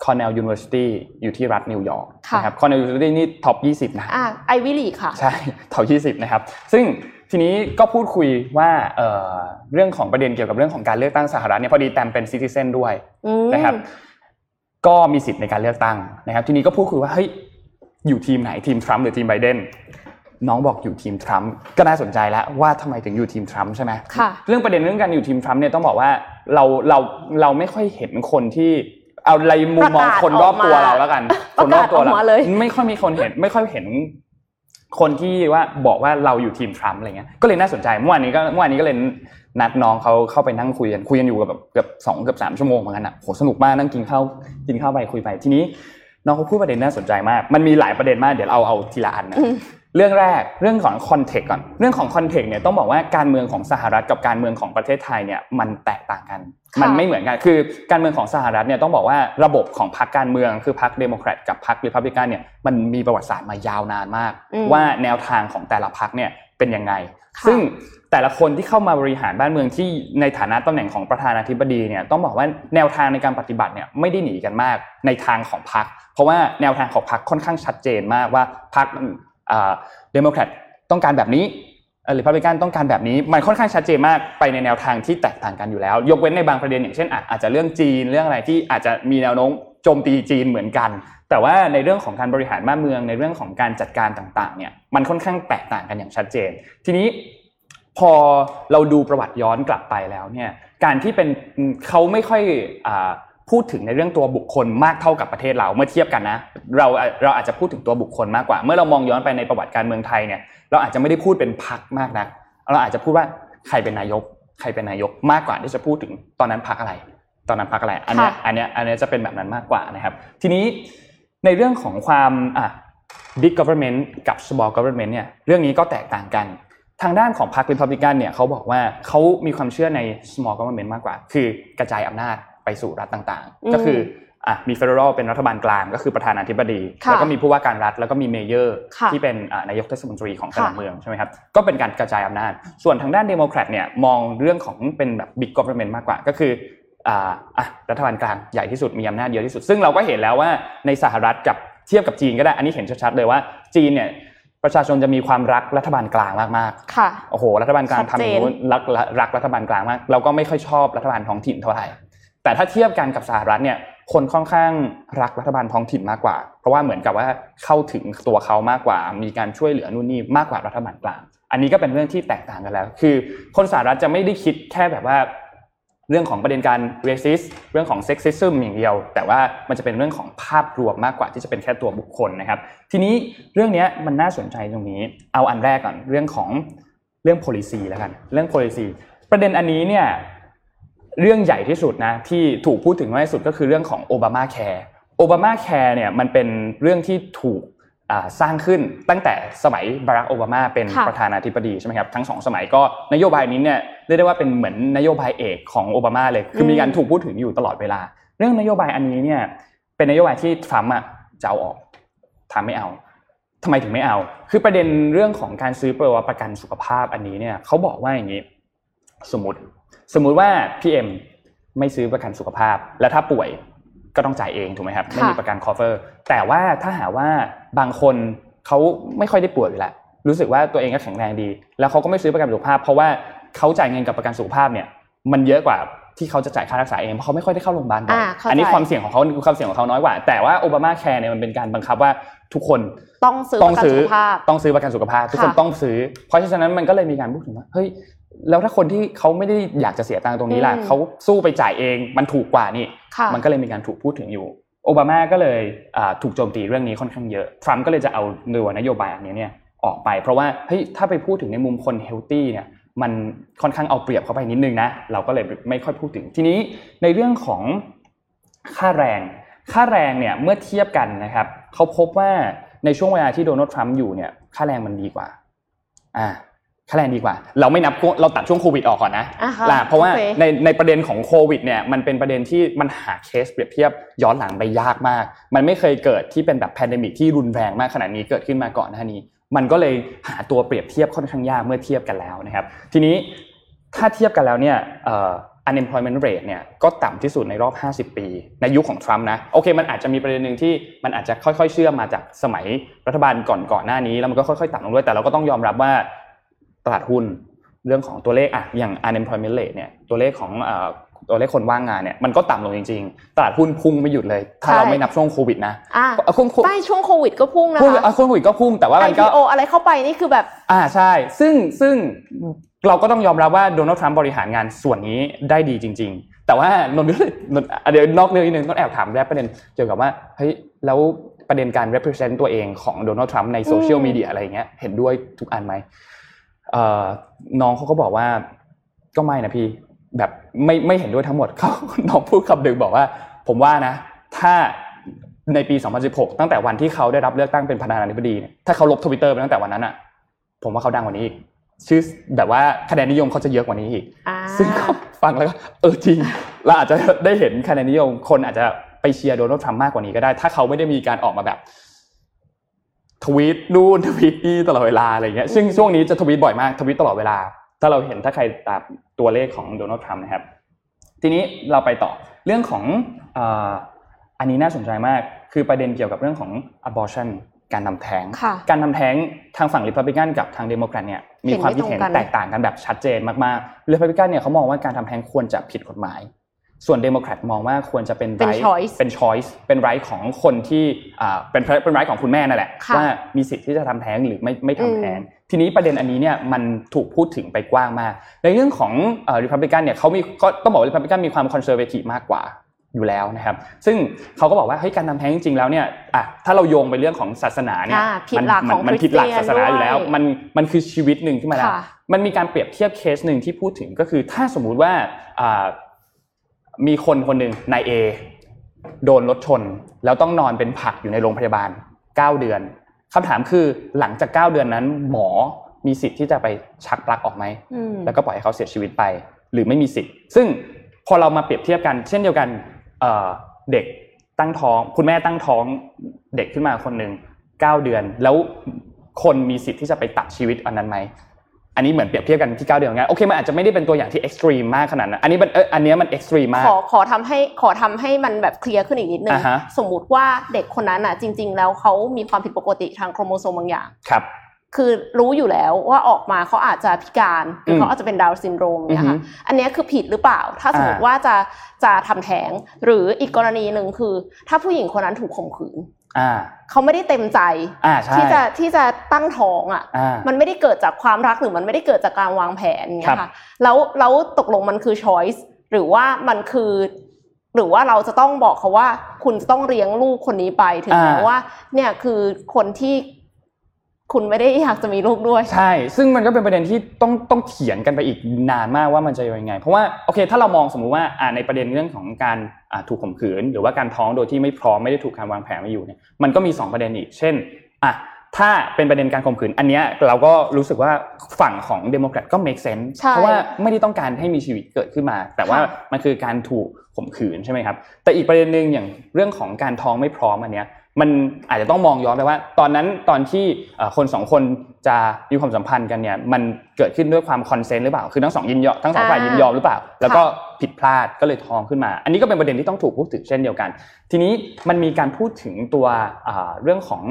Cornell University อยู่ที่รัฐนิวยอร์กนะครับ Cornell University นี่ท็อปยี่สิบนะอ่า Ivy League ค่ะใช่ท็อปยี่สิบนะครับซึ่งทีนี้ก็พูดคุยว่าเอ่อเรื่องของประเด็นเกี่ยวกับเรื่องของการเลือกตั้งสหรัฐเนี่ยพอดีแต้มเป็นซิติเซนด้วยนะครับก็มีสิทธิ์ในการเลือกตั้งนะครับทีนี้ก็พูดคุยว่าเฮ้ยอยู่ทีมไหนทีมทรัมป์หรือทีมไบเดนน้องบอกอยู่ทีมทรัมป์ก็น่าสนใจแล้วว่าทำไมถึงอยู่ทีมทรัมป์ใช่ไหมเรื่องประเด็นเรื่องการอยู่ทีมทรัมป์เนี่ยต้องบอกว่าเราเราเราไม่ค่อยเห็นคนที่เอาอะไรมุมมองคนรอบตัวเราแล้วกันคนรอบตัวเราไม่ค่อยมีคนเห็นไม่ค่อยเห็นคนที่ว่าบอกว่าเราอยู่ทีมทรัมป์อะไรเงี้ยก็เลยน่าสนใจเมื่อวานนี้ก็เมื่อวานนี้ก็เลยนัดน้องเขาเข้าไปนั่งคุยกันคุยกันอยู่แบบเกือบสองเกือบสามชั่วโมงเหมือนกันอ่ะโหสนุกมากนั่งกินข้าวกินข้าวไปคุยไปทีนี้น้องเขาพูดประเด็นน่าสนใจมากมันมีหลายประเด็นมากเดี๋ยวเอาเอาทีละอันนะเรื่องแรกเรื่องของคอนเทกต์ก่อนเรื่องของคอนเทกต์เนี่ยต้องบอกว่าการเมืองของสหรัฐกับการเมืองของประเทศไทยเนี่ยมันแตกต่างกันมันไม่เหมือนกันคือการเมืองของสหรัฐเนี่ยต้องบอกว่าระบบของพรรคการเมืองคือพรรคเดโมแครตกับพรรครีพับลิกันเนี่ยมันมีประวัติศาสตร์มายาวนานมากว่าแนวทางของแต่ละพรรคเนี่ยเป็นยังไงซึ่งแต่ละคนที่เข้ามาบริหารบ้านเมืองที่ในฐานะตำแหน่งของประธานาธิบดีเนี่ยต้องบอกว่าแนวทางในการปฏิบัติเนี่ยไม่ได้หนีกันมากในทางของพรรคเพราะว่าแนวทางของพรรคค่อนข้างชัดเจนมากว่าพรรคอ่าเดโมแครตต้องการแบบนี้หรือรีพับลิกันต้องการแบบนี้มันค่อนข้างชัดเจนมากไปในแนวทางที่แตกต่างกันอยู่แล้วยกเว้นในบางประเด็นอย่างเช่นอาจจะเรื่องจีนเรื่องอะไรที่อาจจะมีแนวโน้มโจมตีจีนเหมือนกันแต่ว่าในเรื่องของการบริหารบ้านเมืองในเรื่องของการจัดการต่างๆเนี่ยมันค่อนข้างแตกต่างกันอย่างชัดเจนทีนี้พอเราดูประวัติย้อนกลับไปแล้วเนี่ยการที่เป็นเขาไม่ค่อยอ่าพูดถึงในเรื่องตัวบุคคลมากเท่ากับประเทศเราเมื่อเทียบกันนะเราเราอาจจะพูดถึงตัวบุคคลมากกว่าเมื่อเรามองย้อนไปในประวัติการเมืองไทยเนี่ยเราอาจจะไม่ได้พูดเป็นพรรคมากนักเราอาจจะพูดว่าใครเป็นนายกใครเป็นนายกมากกว่าที่จะพูดถึงตอนนั้นพรรคอะไรตอนนั้นพรรคอะไรอันนี้อันนี้อันนี้จะเป็นแบบนั้นมากกว่านะครับทีนี้ในเรื่องของความอ่ะ big government กับ small government เนี่ยเรื่องนี้ก็แตกต่างกันทางด้านของพรรค Republican เนี่ยเขาบอกว่าเขามีความเชื่อใน small government มากกว่าคือกระจายอำนาจไปสู่รัฐต่างๆก็คืออ่ะมี Federal เป็นรัฐบาลกลางก็คือประธานาธิบดีแล้วก็มีผู้ว่าการรัฐแล้วก็มีเมเยอร์ที่เป็นอ่านายกเทศมนตรีของแต่ละเมืองใช่มั้ยครับก็เป็นการกระจายอำนาจส่วนทางด้าน Democrat เนี่ยมองเรื่องของเป็นแบบ Big Government มากกว่าก็คืออ่าอ่ะรัฐบาลกลางใหญ่ที่สุดมีอำนาจเยอะที่สุดซึ่งเราก็เห็นแล้วว่าในสหรัฐกับเทียบกับจีนก็ได้อันนี้เห็นชัดๆเลยว่าจีนเนี่ยประชาชนจะมีความรักรัฐบาลกลางมากๆค่ะโอ้โหรัฐบาลกลางทำอย่างนู้นรักรักรัฐบาลกลางมากเราก็ไม่ค่อยชอบรัฐบาลท้องถิ่นเท่าไหร่แต่ถ้าเทียบกันกับสหรัฐเนี่ยคนค่อนข้างรักรัฐบาลท้องถิ่นมากกว่าเพราะว่าเหมือนกับว่าเข้าถึงตัวเขามากกว่ามีการช่วยเหลือนู่นนี่มากกว่ารัฐบาลกลางอันนี้ก็เป็นเรื่องที่แตกต่างกันแล้วคือคนสหรัฐจะไม่ได้คิดแค่แบบว่า เรื่องของประเด็นการ racist เรื่องของ sexism อย่างเดียวแต่ว่ามันจะเป็นเรื่องของภาพรวมมากกว่าที่จะเป็นแค่ตัวบุคคลนะครับทีนี้เรื่องนี้มันน่าสนใจตรงนี้เอาอันแรกก่อนเรื่องของเรื่อง policy แล้วกันเรื่อง policy ประเด็นอันนี้เนี่ยเรื่องใหญ่ที่สุดนะที่ถูกพูดถึงมากที่สุดก็คือเรื่องของ Obamacare Obamacare เนี่ยมันเป็นเรื่องที่ถูกสร้างขึ้นตั้งแต่สมัยบารัคโอบามาเป็นประธานาธิบดีใช่ไหมครับทั้งสองสมัยก็นโยบายนี้เนี่ยเรียกได้ว่าเป็นเหมือนนโยบายเอกของโอบามาเลยคือมีการถูกพูดถึงอยู่ตลอดเวลาเรื่องนโยบายอันนี้เนี่ยเป็นนโยบายที่ทรัมป์อ่ะจะเอาออกทำไม่เอาทำไมถึงไม่เอาคือประเด็นเรื่องของการซื้อประกันสุขภาพอันนี้เนี่ยเขาบอกว่าอย่างนี้สมมติสมมติว่าพี่เอ็มไม่ซื้อประกันสุขภาพแล้วถ้าป่วยก็ต้องจ่ายเองถูกไหมครับไม่มีประกัน cover แต่ว่าถ้าหาว่าบางคนเขาไม่ค่อยได้ป่วยอยู่แล้วรู้สึกว่าตัวเองก็แข็งแรงดีแล้วเขาก็ไม่ซื้อประกันสุขภาพเพราะว่าเขาจ่ายเงินกับประกันสุขภาพเนี่ยมันเยอะกว่าที่เขาจะจ่ายค่ารักษาเองเพราะเขาไม่ค่อยได้เข้าโรงพยาบาลบ่อยอันนี้ความเสี่ยงของเขาคือความเสี่ยงของเขาน้อยกว่าแต่ว่าโอบามาแคร์เนี่ยมันเป็นการบังคับว่าทุกคนต้องซื้อประกันสุขภาพต้องซื้อประกันสุขภาพทุกคนต้องซื้อเพราะฉะนั้นมันก็เลยมีการพูดถึงว่าเฮ้ยแล้วถ้าคนที่เขาไม่ได้อยากจะเสียตังค์ตรงนี้ล่ะเขาสู้ไปจ่ายเองมันถูกกว่านี่มันก็เลยมีการถูกพูดถึงอยู่โอบามาก็เลยถูกโจมตีเรื่องนี้ค่อนข้างเยอะทรัมป์ก็เลยจะเอาตัวนโยบายอันนี้เนี่ยออกไปเพราะว่าเฮ้ยถ้าไปพูดถึงในมุมคนเฮลตี้เนี่ยมันค่อนข้างเอาเปรียบเข้าไปนิดนึงนะเราก็เลยไม่ค่อยพูดถึงทีนี้ในเรื่องของค่าแรงค่าแรงเนี่ยเมื่อเทียบกันนะครับเขาพบว่าในช่วงเวลาที่โดนัลด์ทรัมป์อยู่เนี่ยค่าแรงมันดีกว่าอ่าค่าแรงดีกว่าเราไม่นับเราตัดช่วงโควิดออกก่อนนะล่ะเพราะว่าในในประเด็นของโควิดเนี่ยมันเป็นประเด็นที่มันหาเคสเปรียบเทียบย้อนหลังไปยากมากมันไม่เคยเกิดที่เป็นแบบแพนเดมิกที่รุนแรงมากขนาดนี้เกิดขึ้นมาก่อนหน้านี้มันก็เลยหาตัวเปรียบเทียบค่อนข้างยากเมื่อเทียบกันแล้วนะครับทีนี้ถ้าเทียบกันแล้วเนี่ยเอ่อ unemployment rate เนี่ยก็ต่ำที่สุดในรอบห้าสิบปีในยุคของทรัมป์นะโอเคมันอาจจะมีประเด็นนึงที่มันอาจจะค่อยๆเชื่อมมาจากสมัยรัฐบาลก่อนๆหน้านี้แล้วมันก็ค่อยๆต่ำลงด้วยแต่เราก็ต้องยอมรับว่าตลาดหุ้นเรื่องของตัวเลขอะอย่าง unemployment rate เนี่ยตัวเลขของเอ่อตัวเลขคนว่างงานเนี่ยมันก็ต่ำลงจริงๆตลาดหุ้นพุ่งไม่หยุดเลยถ้าเราไม่นับช่วงโควิดนะใช่ช่วงโควิดก็พุ่งนะคะช่วงโควิดก็พุ่งแต่ว่ามันก็ ไอ พี โอ อะไรเข้าไปนี่คือแบบอ่าใช่ซึ่งซึ่งเราก็ต้องยอมรับว่าโดนัลด์ทรัมป์บริหารงานส่วนนี้ได้ดีจริงๆแต่ว่านนเดี๋ยวนอกเรื่องนิดนึงต้องแอบถามแรปประเด็นเกี่ยวกับว่าเฮ้ยแล้วประเด็นการ represent ตัวเองของโดนัลด์ทรัมป์ในโซเชียลมีเดียอะไรเงี้ยเห็นด้วยทุกอันไหมเอ่อน้องเขาก็บอกว่าก็ไม่นะพี่แบบไม่ไม่เห็นด้วยทั้งหมดเขาน้องพูดคำดึงบอกว่าผมว่านะถ้าในปีสองพันสิบหกตั้งแต่วันที่เขาได้รับเลือกตั้งเป็นประธานาธิบดีเนี่ยถ้าเขาลบ Twitter ไปตั้งแต่วันนั้นอ่ะผมว่าเขาดังกว่านี้อีกชื่อแบบว่าคะแนนนิยมเขาจะเยอะกว่านี้อีกซึ่งก็ฟังแล้วก็เออจริงเราอาจจะได้เห็นคะแนนนิยมคนอาจจะไปเชียร์โดนัลด์ทรัมป์มากกว่านี้ก็ได้ถ้าเขาไม่ได้มีการออกมาแบบทวีตนู่นทวีตนี่ตลอดเวลาอะไรอย่างเงี้ยซึ่งช่วงนี้จะทวีตบ่อยมากทวีตตลอดเวลาถ้าเราเห็นถ้าใครตามตัวเลขของโดนัลด์ทรัมป์นะครับทีนี้เราไปต่อเรื่องของเอ่ออันนี้น่าสนใจมากคือประเด็นเกี่ยวกับเรื่องของ abortion การทำแท้งการทำแท้งทางฝั่ง Republican กับทาง Democrat เนี่ยมีความคิดเห็นแตกต่างกันแบบชัดเจนมากๆ Republican เนี่ยเขามองว่าการทำแท้งควรจะผิดกฎหมายส่วน Democrat มองว่าควรจะเป็น right เป็น choice เป็น right ของคนที่อ่าเป็นเป็น right ของคุณแม่นั่นแหละว่ามีสิทธิ์ที่จะทำแท้งหรือไม่ไม่ทำแท้งทีนี้ประเด็นอันนี้เนี่ยมันถูกพูดถึงไปกว้างมากในเรื่องของเอ่อ Republican เนี่ยเค้ามีก็ต้องบอกว่า Republican มีความ conservative มากกว่าอยู่แล้วนะครับซึ่งเค้าก็บอกว่าเฮ้ยการทำแท้งจริงๆแล้วเนี่ยอ่ะถ้าเราโยงไปเรื่องของศาสนาเนี่ยมันมันผิดหลักศาสนาอยู่แล้วมันมันคือชีวิตนึงขึ้นมาแล้วมันมีการเปรียบเทียบเคสนึงที่พูดถึงก็คือถ้าสมมุติว่าอ่ามีคนคนหนึ่งนาย A โดนรถชนแล้วต้องนอนเป็นผักอยู่ในโรงพยาบาลเก้าเดือนคำถามคือหลังจากเก้าเดือนนั้นหมอมีสิทธิ์ที่จะไปชักปลั๊กออกไหมแล้วก็ปล่อยให้เขาเสียชีวิตไปหรือไม่มีสิทธิ์ซึ่งพอเรามาเปรียบเทียบกันเช่นเดียวกันเด็กตั้งท้องคุณแม่ตั้งท้องเด็กขึ้นมาคนหนึ่งเก้าเดือนแล้วคนมีสิทธิ์ที่จะไปตัดชีวิตอันนั้นไหมอันนี้เหมือนเปรียบเทียบกันที่เก้าเดือนงั้นโอเคมันอาจจะไม่ได้เป็นตัวอย่างที่เอ็กซ์ตรีมมากขนาดนั้นอันนี้มันเอ่ออันเนี้ยมันเอ็กซ์ตรีมมากขอขอทำให้ขอทำให้มันแบบเคลียร์ขึ้นอีกนิดนึงสมมุติว่าเด็กคนนั้นน่ะจริงๆแล้วเค้ามีความผิดปกติทางโครโมโซมบางอย่างครับคือรู้อยู่แล้วว่าออกมาเค้าอาจจะพิการหรือเค้าอาจจะเป็นดาวน์ซินโดรมเนี่ยค่ะอันเนี้ยคือผิดหรือเปล่าถ้าสมมุติว่าจะจะทำแท้งหรืออีกกรณีนึงคือถ้าผู้หญิงคนนั้นถูกข่มขืนอ่าเขาไม่ได้เต็มใจที่จะที่จะตั้งท้องอ่ะมันไม่ได้เกิดจากความรักหรือมันไม่ได้เกิดจากการวางแผนอย่างเงี้ยค่ะแล้วแล้วตกลงมันคือ choice หรือว่ามันคือหรือว่าเราจะต้องบอกเขาว่าคุณจะต้องเลี้ยงลูกคนนี้ไปถึงแม้ว่าเนี่ยคือคนที่คุณไม่ได้อยากจะมีลูกด้วยใช่ซึ่งมันก็เป็นประเด็นที่ต้องต้องเถียงกันไปอีกนานมากว่ามันจะยังไงเพราะว่าโอเคถ้าเรามองสมมุติว่าในประเด็นเรื่องของการถูกข่มขืนหรือว่าการท้องโดยที่ไม่พร้อมไม่ได้ถูกการวางแผนมาอยู่เนี่ยมันก็มีสองประเด็นอีกเช่นอ่ะถ้าเป็นประเด็นการข่มขืนอันเนี้ยเราก็รู้สึกว่าฝั่งของเดโมแครตก็ make sense เพราะว่าไม่ได้ต้องการให้มีชีวิตเกิดขึ้นมาแต่ว่ามันคือการถูกข่มขืนใช่มั้ยครับแต่อีกประเด็นนึงอย่างเรื่องของการท้องไม่พร้อมอันเนี้ยมันอาจจะต้องมองย้อนไปว่าตอนนั้นตอนที่เอ่อคนสองคนจะมีความสัมพันธ์กันเนี่ยมันเกิดขึ้นด้วยความคอนเซนต์หรือเปล่าคือทั้งสองยินยอมทั้งสองฝ่ายยินยอมหรือเปล่าแล้วก็ผิดพลาดก็เลยท้องขึ้นมาอันนี้ก็เป็นประเด็นที่ต้องถูกพูดถึงเช่นเดียวกันทีนี้มันมีการพูดถึงตัวเอ่อเรื่องของ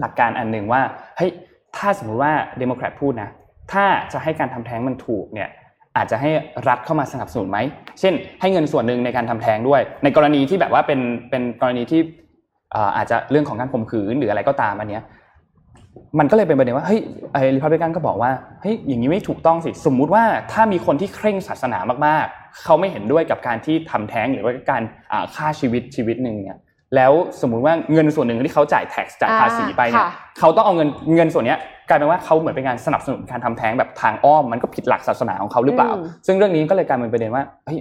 หลักการอันนึงว่าเฮ้ยถ้าสมมุติว่าเดโมแครตพูดนะถ้าจะให้การทำแท้งมันถูกเนี่ยอาจจะให้รัฐเข้ามาสนับสนุนมั้ยเช่นให้เงินส่วนนึงในการทำแท้งด้วยในกรณีที่แบบว่าเป็นเป็นกรณีที่อ่าอาจจะเรื่องของการข่มขืนหรืออะไรก็ตามอันเนี้ยมันก็เลยเป็นประเด็นว่าเฮ้ยไอ้ Republican ก็บอกว่าเฮ้ยอย่างนี้ไม่ถูกต้องสิสมมุติว่าถ้ามีคนที่เคร่งศาสนามากๆเขาไม่เห็นด้วยกับการที่ทำแท้งหรือว่าการอ่าฆ่าชีวิตชีวิตนึงเนี่ยแล้วสมมุติว่าเงินส่วนนึงที่เขาจ่าย tax จ่ายภาษีไปเนี่ยเขาต้องเอาเงินเงินส่วนเนี้ยกลายเป็นว่าเขาเหมือนเป็นการสนับสนุนการทำแท้งแบบทางอ้อมมันก็ผิดหลักศาสนาของเขาหรือเปล่าซึ่งเรื่องนี้ก็เลยกลายเป็นประเด็นว่าเฮ้ย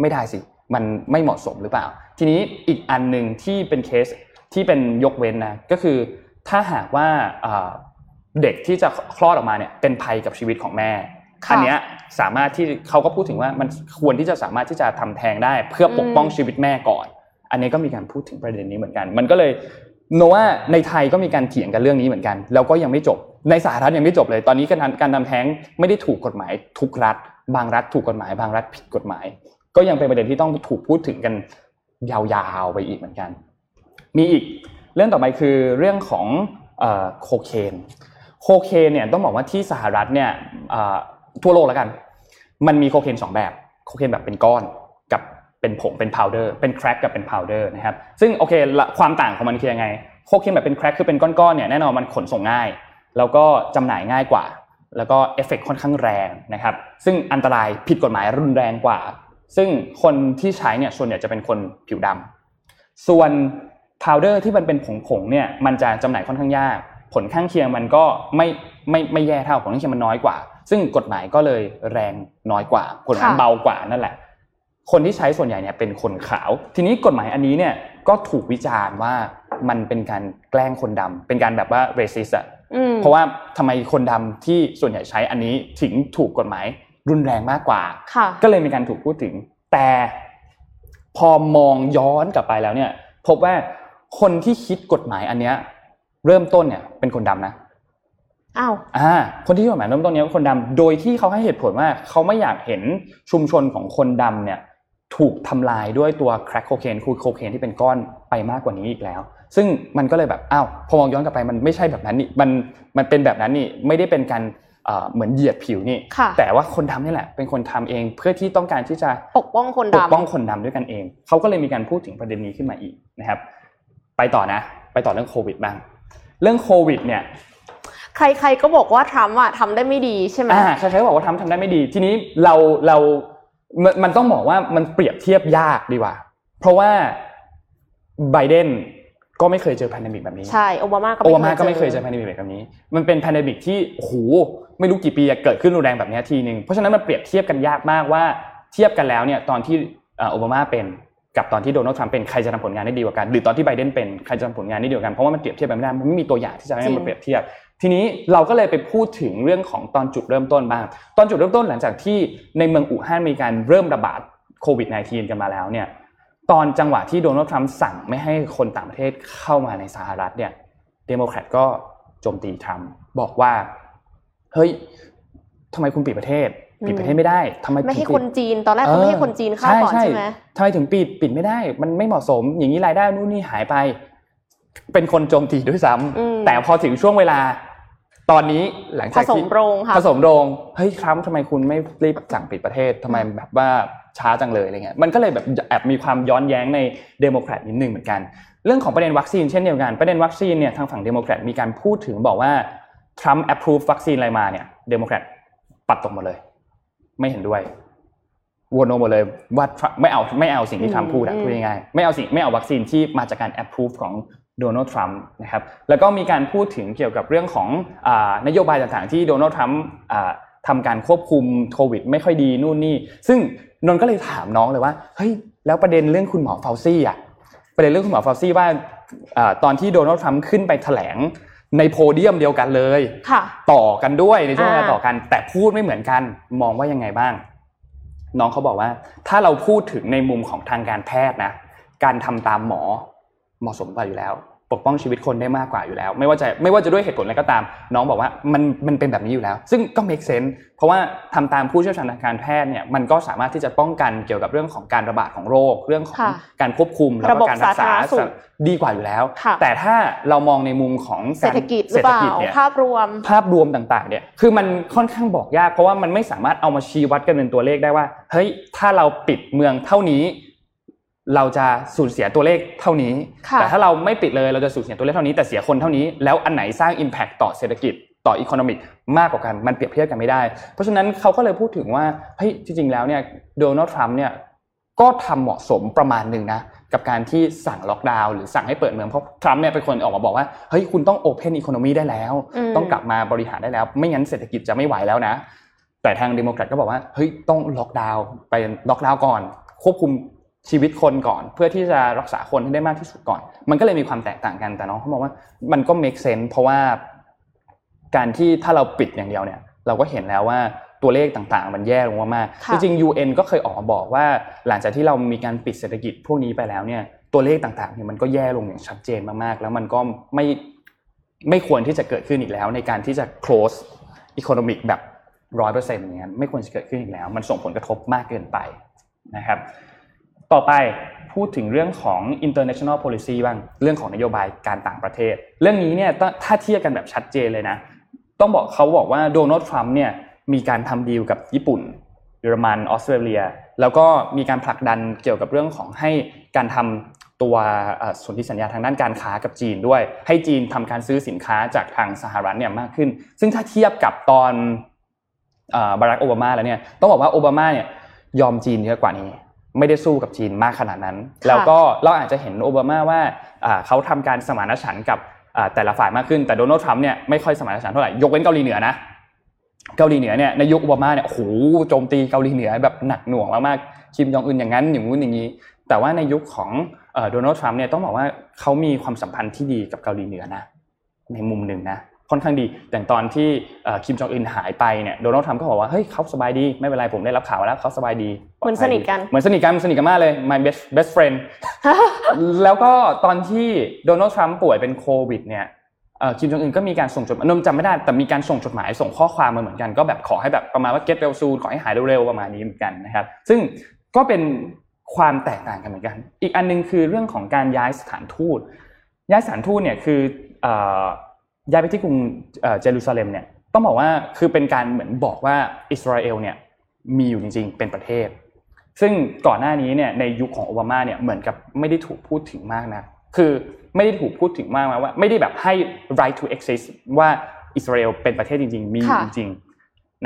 ไม่ได้สิมันไม่เหมาะสมหรือเปล่าทีนี้อีกอันนึงที่เป็นเคสที่เป็นยกเว้นนะก็คือถ้าหากว่าเอ่อเด็กที่จะคลอดออกมาเนี่ยเป็นภัยกับชีวิตของแม่อันเนี้ยสามารถที่เค้าก็พูดถึงว่ามันควรที่จะสามารถที่จะทำแท้งได้เพื่อปกป้องชีวิตแม่ก่อนอันนี้ก็มีการพูดถึงประเด็นนี้เหมือนกันมันก็เลยโนว่าในไทยก็มีการเถียงกันเรื่องนี้เหมือนกันแล้วก็ยังไม่จบในสหรัฐยังไม่จบเลยตอนนี้การทำแท้งไม่ได้ถูกกฎหมายทุกรัฐบางรัฐถูกกฎหมายบางรัฐผิดกฎหมายก็ยังเป็นประเด็นที่ต้องถูกพูดถึงกันยาวๆไปอีกเหมือนกันมีอีกเรื่องต่อไปคือเรื่องของเอ่อโคเคนโคเคนเนี่ยต้องบอกว่าที่สหรัฐเนี่ยเอ่อทั่วโลกแล้วกันมันมีโคเคนสองแบบโคเคนแบบเป็นก้อนกับเป็นผงเป็นพาวเดอร์เป็นแครกกับเป็นพาวเดอร์นะครับซึ่งโอเคความต่างของมันคือยังไงโคเคนแบบเป็นแครกคือเป็นก้อนๆเนี่ยแน่นอนมันขนส่งง่ายแล้วก็จำหน่ายง่ายกว่าแล้วก็เอฟเฟคค่อนข้างแรงนะครับซึ่งอันตรายผิดกฎหมายรุนแรงกว่าซึ่งคนที่ใช้เนี่ยส่วนใหญ่จะเป็นคนผิวดำส่วนพาวเดอร์ที่มันเป็นผงๆเนี่ยมันจะจำหน่ายค่อนข้างยากผลข้างเคียงมันก็ไม่ไม่ไม่แย่เท่าผลข้างเคียงมันน้อยกว่าซึ่งกฎหมายก็เลยแรงน้อยกว่ากฎหมายเบากว่านั่นแหละคนที่ใช้ส่วนใหญ่เนี่ยเป็นคนขาวทีนี้กฎหมายอันนี้เนี่ยก็ถูกวิจารณ์ว่ามันเป็นการแกล้งคนดำเป็นการแบบว่าเรซิสต์เพราะว่าทำไมคนดำที่ส่วนใหญ่ใช้อันนี้ถึงถูกกฎหมายรุนแรงมากกว่าก็เลยมีการถูกพูดถึงแต่พอมองย้อนกลับไปแล้วเนี่ยพบว่าคนที่คิดกฎหมายอันเนี้ยเริ่มต้นเนี่ยเป็นคนดำนะอ้าวอ่าคนที่คิดกฎหมายเริ่มต้นเนี้ยเป็นคนดำโดยที่เขาให้เหตุผลว่าเขาไม่อยากเห็นชุมชนของคนดำเนี่ยถูกทำลายด้วยตัวแคร็กโคเคนคือโคเคนที่เป็นก้อนไปมากกว่านี้อีกแล้วซึ่งมันก็เลยแบบอ้าวพอมองย้อนกลับไปมันไม่ใช่แบบนั้นนี่มันมันเป็นแบบนั้นนี่ไม่ได้เป็นการเหมือนเหยียดผิวนี่แต่ว่าคนดำนี่แหละเป็นคนทำเองเพื่อที่ต้องการที่จะปกป้องคนดำปกป้องคนดำด้วยกันเองเขาก็เลยมีการพูดถึงประเด็นนี้ขึ้นมาอีกนะครับไปต่อนะไปต่อเรื่องโควิดบ้างเรื่องโควิดเนี่ยใครๆก็บอกว่าทรัมป์อ่ะทำได้ไม่ดีใช่ไหมอ่าใครๆก็บอกว่าทรัมป์ทำได้ไม่ดีทีนี้เราเรามันต้องบอกว่ามันเปรียบเทียบยากดีกว่าเพราะว่าไบเดนก็ไม่เคยเจอแพนเดมิกแบบนี้ใช่โอบามาก็ไม่เคยโอบามาก็ไม่เคยเจอแพนเดมิกแบบนี้มันเป็นแพนเดมิกที่โอ้โหไม่รู้กี่ปีเกิดขึ้นรุนแรงแบบนี้ทีนึงเพราะฉะนั้นมันเปรียบเทียบกันยากมากว่าเทียบกันแล้วเนี่ยตอนที่โอบามาเป็นกับตอนที่โดนัลด์ทรัมป์เป็นใครจะทำผลงานได้ดีกว่ากันหรือตอนที่ไบเดนเป็นใครจะทำผลงานได้ดีกว่ากันเพราะว่ามันเปรียบเทียบกันไม่ได้มันไม่มีตัวอย่างที่จะให้มันเปรียบเทียบทีนี้เราก็เลยไปพูดถึงเรื่องของตอนจุดเริ่มต้นบ้างตอนจุดเริ่มต้นหลังจากที่ในเมืองอู่ฮั่นมีการเริ่มระบาดโควิด สิบเก้า กันมาแล้วเนี่ยตอนจังหวะที่โดนัลด์ทรัมป์สั่งไม่ให้คนต่างประเทศเข้ามาในสหรัฐเนี่ยเดโมแครตก็โจมตีทรัมป์บอกว่าเฮ้ยทำไมคุณปิดประเทศปิดประเทศไม่ได้ทำไมไม่ให้คนจีนตอนแรกเขาไม่ให้คนจีนเข้าก่อนใช่ไหมทำไมถึงปิดปิดไม่ได้มันไม่เหมาะสมอย่างนี้รายได้นู่นนี่หายไปเป็นคนโจมตีด้วยซ้ำแต่พอถึงช่วงเวลาตอนนี้หลังจากที่ผสมโรงค่ะผสมโรงเฮ้ยทรัมป์ทำไมคุณไม่รีบสั่งปิดประเทศทำไมแบบว่าช้าจังเลยอะไรเงี้ยมันก็เลยแบบแอบมีความย้อนแย้งในเดโมแครตนิดนึงเหมือนกันเรื่องของประเด็นวัคซีนเช่นเดียวกันประเด็นวัคซีนเนี่ยทางฝั่งเดโมแครตมีการพูดถึงบอกว่าทรัมป์แอปพรูฟวัคซีนอะไรมาเนี่ยเดโมแครตปัดตกหมดเลยไม่เห็นด้วย วนออกมาเลยว่าไม่เอาไม่เอาสิ่งที่ทรัมป์พูดนะพูดง่ายๆไม่เอาสิ่งไม่เอาวัคซีนที่มาจากการ approve ของโดนัลด์ทรัมป์นะครับแล้วก็มีการพูดถึงเกี่ยวกับเรื่องของอ่านโยบายต่างๆที่โดนัลด์ทรัมป์อ่าทำการควบคุมโควิดไม่ค่อยดีนู่นนี่ซึ่งนนก็เลยถามน้องเลยว่าเฮ้ยแล้วประเด็นเรื่องคุณหมอฟาวซี่อ่ะประเด็นเรื่องคุณหมอฟาวซี่ว่าอ่าตอนที่โดนัลด์ทรัมป์ขึ้นไปแถลงในโพเดียมเดียวกันเลยต่อกันด้วยในช่วงเวลาต่อกันแต่พูดไม่เหมือนกันมองว่ายังไงบ้างน้องเขาบอกว่าถ้าเราพูดถึงในมุมของทางการแพทย์นะการทำตามหมอเหมาะสมกว่าอยู่แล้วปกป้องชีวิตคนได้มากกว่าอยู่แล้วไม่ว่าจะไม่ว่าจะด้วยเหตุผลอะไรก็ตามน้องบอกว่ามันมันเป็นแบบนี้อยู่แล้วซึ่งก็ make sense เพราะว่าทำตามผู้เชี่ยวชาญทางการแพทย์เนี่ยมันก็สามารถที่จะป้องกันเกี่ยวกับเรื่องของการระบาดของโรคเรื่องของการควบคุมแล้วก็การรักษาดีกว่าอยู่แล้วแต่ถ้าเรามองในมุมของเศรษฐกิจหรือเปล่าภาพรวมภาพรวมต่างๆเนี่ยคือมันค่อนข้างบอกยากเพราะว่ามันไม่สามารถเอามาชี้วัดกันเป็นตัวเลขได้ว่าเฮ้ยถ้าเราปิดเมืองเท่านี้เราจะสูญเสียตัวเลขเท่านี้แต่ถ้าเราไม่ปิดเลยเราจะสูญเสียตัวเลขเท่านี้แต่เสียคนเท่านี้แล้วอันไหนสร้าง impact ต่อเศรษฐกิจต่อ economic มากกว่ากันมันเปรียบเทียบกันไม่ได้เพราะฉะนั้นเขาก็เลยพูดถึงว่าเฮ้ยจริงๆแล้วเนี่ยโดนัลด์ทรัมป์เนี่ยก็ทำเหมาะสมประมาณนึงนะกับการที่สั่งล็อกดาวน์หรือสั่งให้เปิดเมืองเพราะทรัมป์เนี่ยเป็นคนออกมาบอกว่าเฮ้ยคุณต้อง open economy ได้แล้วต้องกลับมาบริหารได้แล้วไม่งั้นเศรษฐกิจจะไม่ไหวแล้วนะแต่ทางเดโมแครตก็บอกว่าเฮ้ยต้องล็อกดาวน์ไปล็อกดาวน์ก่อนควบคุมชีวิตคนก่อนเพื่อที่จะรักษาคนให้ได้มากที่สุดก่อนมันก็เลยมีความแตกต่างกันแต่น้องเขาบอกว่ามันก็ make sense เพราะว่าการที่ถ้าเราปิดอย่างเดียวเนี่ยเราก็เห็นแล้วว่าตัวเลขต่างๆมันแย่ลงมากๆจริงๆ ยู เอ็น ก็เคยออกมาบอกว่าหลังจากที่เรามีการปิดเศรษฐกิจพวกนี้ไปแล้วเนี่ยตัวเลขต่างๆเนี่ยมันก็แย่ลงอย่างชัดเจนมากๆแล้วมันก็ไม่ไม่ควรที่จะเกิดขึ้นอีกแล้วในการที่จะ close economic แบบ หนึ่งร้อยเปอร์เซ็นต์ อย่างนั้นไม่ควรจะเกิดขึ้นอีกแล้วมันส่งผลกระทบมากเกินไปนะครับต่อไปพูดถึงเรื่องของ international policy บ้างเรื่องของนโยบายการต่างประเทศเรื่องนี้เนี่ยถ้าเทียบกันแบบชัดเจนเลยนะต้องบอกเขาบอกว่าโดนัลด์ทรัมป์เนี่ยมีการทำดีลกับญี่ปุ่นเยอรมันออสเตรเลียแล้วก็มีการผลักดันเกี่ยวกับเรื่องของให้การทำตัวสนธิสัญญาทางด้านการค้ากับจีนด้วยให้จีนทำการซื้อสินค้าจากทางสหรัฐเนี่ยมากขึ้นซึ่งถ้าเทียบกับตอนบารัคโอบามาแล้วเนี่ยต้องบอกว่าโอบามาเนี่ยยอมจีนเยอะกว่านี้ไม่ได้สู้กับจีนมากขนาดนั้นแล้วก็เราอาจจะเห็นโอบามาว่าเขาทำการสมานฉันท์กับแต่ละฝ่ายมากขึ้นแต่โดนัลด์ทรัมป์เนี่ยไม่ค่อยสมานฉันท์เท่าไหร่ยกเว้นเกาหลีเหนือนะเกาหลีเหนือเนี่ยในยุคโอบามาเนี่ยโอ้โหโจมตีเกาหลีเหนือแบบหนักหน่วงมากๆคิมจองอึนอย่างนั้นอย่างนู้นอย่างนี้แต่ว่าในยุคของโดนัลด์ทรัมป์เนี่ยต้องบอกว่าเขามีความสัมพันธ์ที่ดีกับเกาหลีเหนือนะในมุมนึงนะค่อนข้างดีแต่ตอนที่คิมจองอึนหายไปเนี่ยโดนัลด์ทรัมป์ก็บอกว่าเฮ้ยเขาสบายดีไม่เป็นไรผมได้รับข่าวแล้วเขาสบายดีเหมือนสนิทกันเหมือนสนิทกันสนิทกันมากเลย my best best friend แล้วก็ตอนที่โดนัลด์ทรัมป์ป่วยเป็นโควิดเนี่ยคิมจองอึนก็มีการส่งจดหมายจำไม่ได้แต่มีการส่งจดหมายส่งข้อความมาเหมือนกันก็แบบขอให้แบบประมาณว่า get well soon ขอให้หายเร็วๆประมาณนี้เหมือนกันนะครับซึ่งก็เป็นความแตกต่างกันเหมือนกันอีกอันนึงคือเรื่องของการย้ายสถานทูตย้ายสถานทูตเนี่ยคือย้ายไปที่กรุงเยรูซาเล็มเนี่ยต้องบอกว่าคือเป็นการเหมือนบอกว่าอิสราเอลเนี่ยมีอยู่จริงๆเป็นประเทศซึ่งก่อนหน้านี้เนี่ยในยุคของโอบามาเนี่ยเหมือนกับไม่ได้ถูกพูดถึงมากนักคือไม่ได้ถูกพูดถึงมากนะว่าไม่ได้แบบให้ right to exist ว่าอิสราเอลเป็นประเทศจริงๆมีอยู่จริง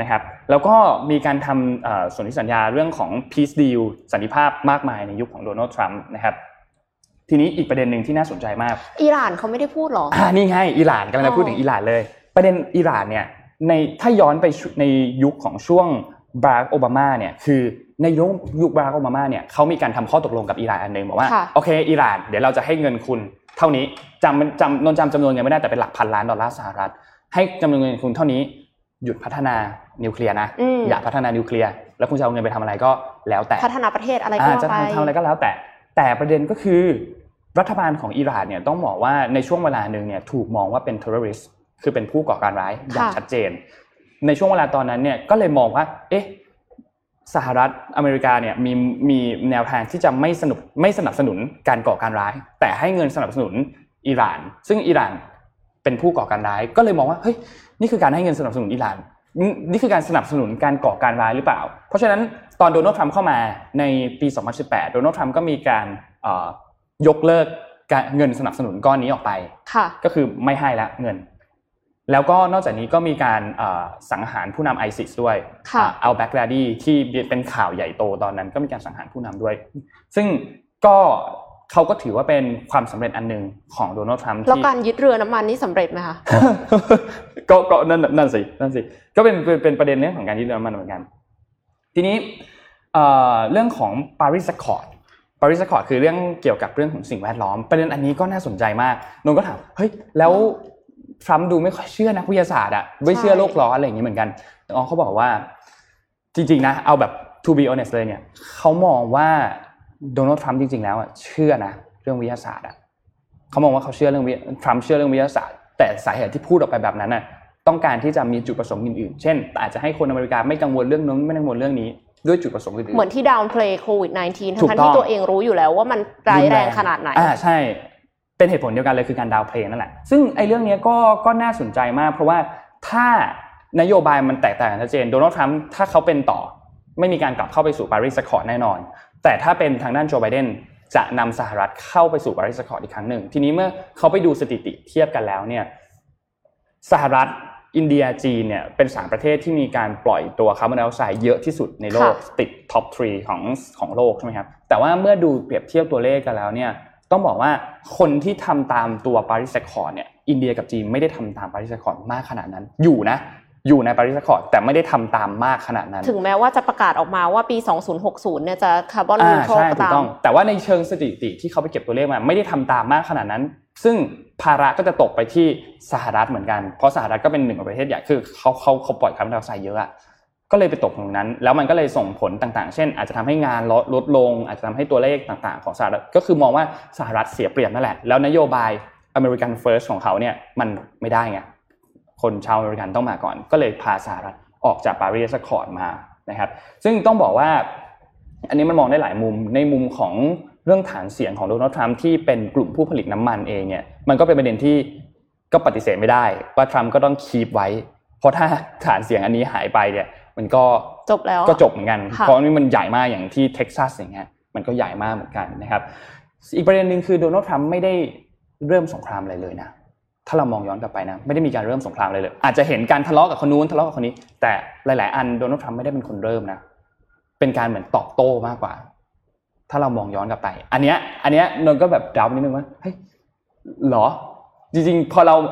นะครับแล้วก็มีการทำสนธิสัญญาเรื่องของ peace deal สันติภาพมากมายในยุคของโดนัลด์ทรัมป์นะครับทีนี้อีกประเด็นนึงที่น่าสนใจมากอิหร่านเขาไม่ได้พูดหรออ่านี่ไงอิหร่านกำลังจะพูดถึงอิหร่านเลยประเด็นอิหร่านเนี่ยในถ้าย้อนไปในยุคของช่วงบารัคโอบามาเนี่ยคือในยุคยุคบารัคโอบามาเนี่ยเขามีการทำข้อตกลงกับอิหร่านอันนึงบอกว่าโอเคอิหร่านเดี๋ยวเราจะให้เงินคุณเท่านี้จำจำนนจำจำนวนเงินไม่ได้แต่เป็นหลักพันล้านดอลลาร์สหรัฐให้จำนวนเงินคุณเท่านี้หยุดพัฒนานิวเคลียร์นะอย่าพัฒนานิวเคลียร์แล้วคุณจะเอาเงินไปทำอะไรก็แล้วแต่พัฒนาประเทศอะไรก็จะทำอะไรก็แล้วแต่แต่ประเด็นก็คือรัฐบาลของอิหร่านเนี่ยต้องบอกว่าในช่วงเวลานึงเนี่ยถูกมองว่าเป็น terrorist คือเป็นผู้ก่อการร้ายอย่างชัดเจนในช่วงเวลาตอนนั้นเนี่ยก็เลยมองว่าเอ๊ะสหรัฐอเมริกาเนี่ยมีมีแนวทางที่จะไม่สนับไม่สนับสนุนการก่อการร้ายแต่ให้เงินสนับสนุนอิหร่านซึ่งอิหร่านเป็นผู้ก่อการร้ายก็เลยมองว่าเฮ้ยนี่คือการให้เงินสนับสนุนอิหร่านนี่คือการสนับสนุนการก่อการร้ายหรือเปล่าเพราะฉะนั้นตอนโดนัลด์ทรัมป์เข้ามาในปีสองพันสิบแปดโดนัลด์ทรัมป์ก็มีการเอ่อยกเลิกเงินสนับสนุนก้อนนี้ออกไปก็คือไม่ให้ละเงิน แล้วก็นอกจากนี้ก็มีการสังหารผู้นำไอซิสด้วยเอาแบ็กดาดี้ที่เป็นข่าวใหญ่โตตอนนั้นก็มีการสังหารผู้นำด้วยซึ่งก็เขาก็ถือว่าเป็นความสำเร็จอันหนึ่งของโดนัลด์ทรัมป์ที่แล้วการยึดเรือน้ำมันนี่สำเร็จไหมคะก็ก็นั่นนั่นสินั่นสิก็เป็นเป็นประเด็นเรื่องของการยึดเรือน้ำมันเหมือนกันทีนี้เรื่องของ Paris Accord Paris Accord คือเรื่องเกี่ยวกับเรื่องของสิ่งแวดล้อมประเด็นอันนี้ก็น่าสนใจมากนนก็ถามเฮ้ยแล้วทรัมป์ดูไม่ค่อยเชื่อนักวิทยาศาสตร์อ่ะไม่เชื่อโลกร้อนอะไรอย่างนี้เหมือนกันอ๋อเขาบอกว่าจริงๆนะเอาแบบ to be honest เลยเนี่ยเขามองว่าโดนัลด์ทรัมป์จริงๆแล้วอ่ะเชื่อนะเรื่องวิทยาศาสตร์อ่ะเขามองว่าเขาเชื่อเรื่องวิทรัมป์เชื่อเรื่องวิทยาศาสตร์แต่สาเหตุที่พูดออกไปแบบนั้นน่ะต้องการที่จะมีจุดประสงค์อื่นๆเช่นอาจจะให้คนอเมริกาไม่กังวลเรื่องนั้นไม่กังวลเรื่องนี้ด้วยจุดประสงค์อื่นๆเหมือนที่ดาวน์เพลย์โควิดสิบเก้า ทั้งที่ตัวเองรู้อยู่แล้วว่ามันร้ายแรงขนาดไหนอ่าใช่เป็นเหตุผลเดียวกันเลยคือการดาวน์เพลย์นั่นแหละซึ่งไอ้เรื่องนี้ก็ก็น่าสนใจมากเพราะว่าถ้านโยบายมันแตกต่างกันชัดเจนโดนัลด์ทรัมป์ถ้าเขาเป็นต่อไม่มีการกลับเข้าไปสู่ปารีสคอร์ดแน่นอนแต่ถ้าเป็นทางด้านโจไบเดนจะนำสหรัฐเข้าไปสู่ปารีสคอร์ดอีกครั้งหนึ่งทีนี้เมื่อเขาไปดูสถิติเทียบกันแล้วเนี่ยสหรัฐอินเดียจีนเนี่ยเป็นสามประเทศที่มีการปล่อยตัวคาร์บอนไดออกไซด์เยอะที่สุดในโลกติดท็อปสามของของโลกใช่มั้ยครับแต่ว่าเมื่อดูเปรียบเทียบตัวเลขกันแล้วเนี่ยต้องบอกว่าคนที่ทำตามตัวปารีสคอร์ดเนี่ยอินเดียกับจีนไม่ได้ทำตามปารีสคอร์ดมากขนาดนั้นอยู่นะอยู่ในปารีสคอร์ดแต่ไม่ได้ทำตามมากขนาดนั้นถึงแม้ว่าจะประกาศออกมาว่าปีสองพันหกสิบเนี่ยจะคาร์บอนนิวทรัลก็ตามแต่ว่าในเชิงสถิติที่เขาไปเก็บตัวเลขมาไม่ได้ทำตามมากขนาดนั้นซึ่งภาระก็จะตกไปที่สหรัฐเหมือนกันเพราะสหรัฐก็เป็นหนึ่งในประเทศใหญ่คือเขาเขาเขาปล่อยคาร์บอนไดออกไซด์เยอะอ่ะก็เลยไปตกตรงนั้นแล้วมันก็เลยส่งผลต่างๆเช่นอาจจะทำให้งานลดลดลงอาจจะทำให้ตัวเลขต่างๆของสหรัฐก็คือมองว่าสหรัฐเสียเปรียบนั่นแหละแล้วนโยบาย American First ของเขาเนี่ยมันไม่ได้ไงคนชาวอเมริกันต้องมาก่อนก็เลยพาสหรัฐออกจากปารีสคอร์ดมานะครับซึ่งต้องบอกว่าอันนี้มันมองได้หลายมุมในมุมของเรื่องฐานเสียงของโดนัลด์ทรัมป์ที่เป็นกลุ่มผู้ผลิตน้ำมันเองเนี่ยมันก็เป็นประเด็นที่ก็ปฏิเสธไม่ได้ว่าทรัมป์ก็ต้องคีปไว้เพราะถ้าฐานเสียงอันนี้หายไปเนี่ยมันก็จบแล้วก็จบเหมือนกันเพราะนี่มันใหญ่มากอย่างที่เท็กซัสอย่างเงี้ยมันก็ใหญ่มากเหมือนกันนะครับอีกประเด็นนึงคือโดนัลด์ทรัมป์ไม่ได้เริ่มสงครามอะไรเลยนะถ้าเรามองย้อนกลับไปนะไม่ได้มีการเริ่มสงครามเลยเลยอาจจะเห็นการทะเลาะกับคนนู้นทะเลาะกับคนนี้แต่หลายๆอันโดนัลด์ทรัมป์ไม่ได้เป็นคนเริ่มนะเป็นการเหมือนตอบโต้มากกว่าถ้าเรามองย้อนกลับไปอันเนี้ยอันเนี้ยนนก็แบบดาวนิดนึงว่าเฮ้ยหรอจริงๆพอเร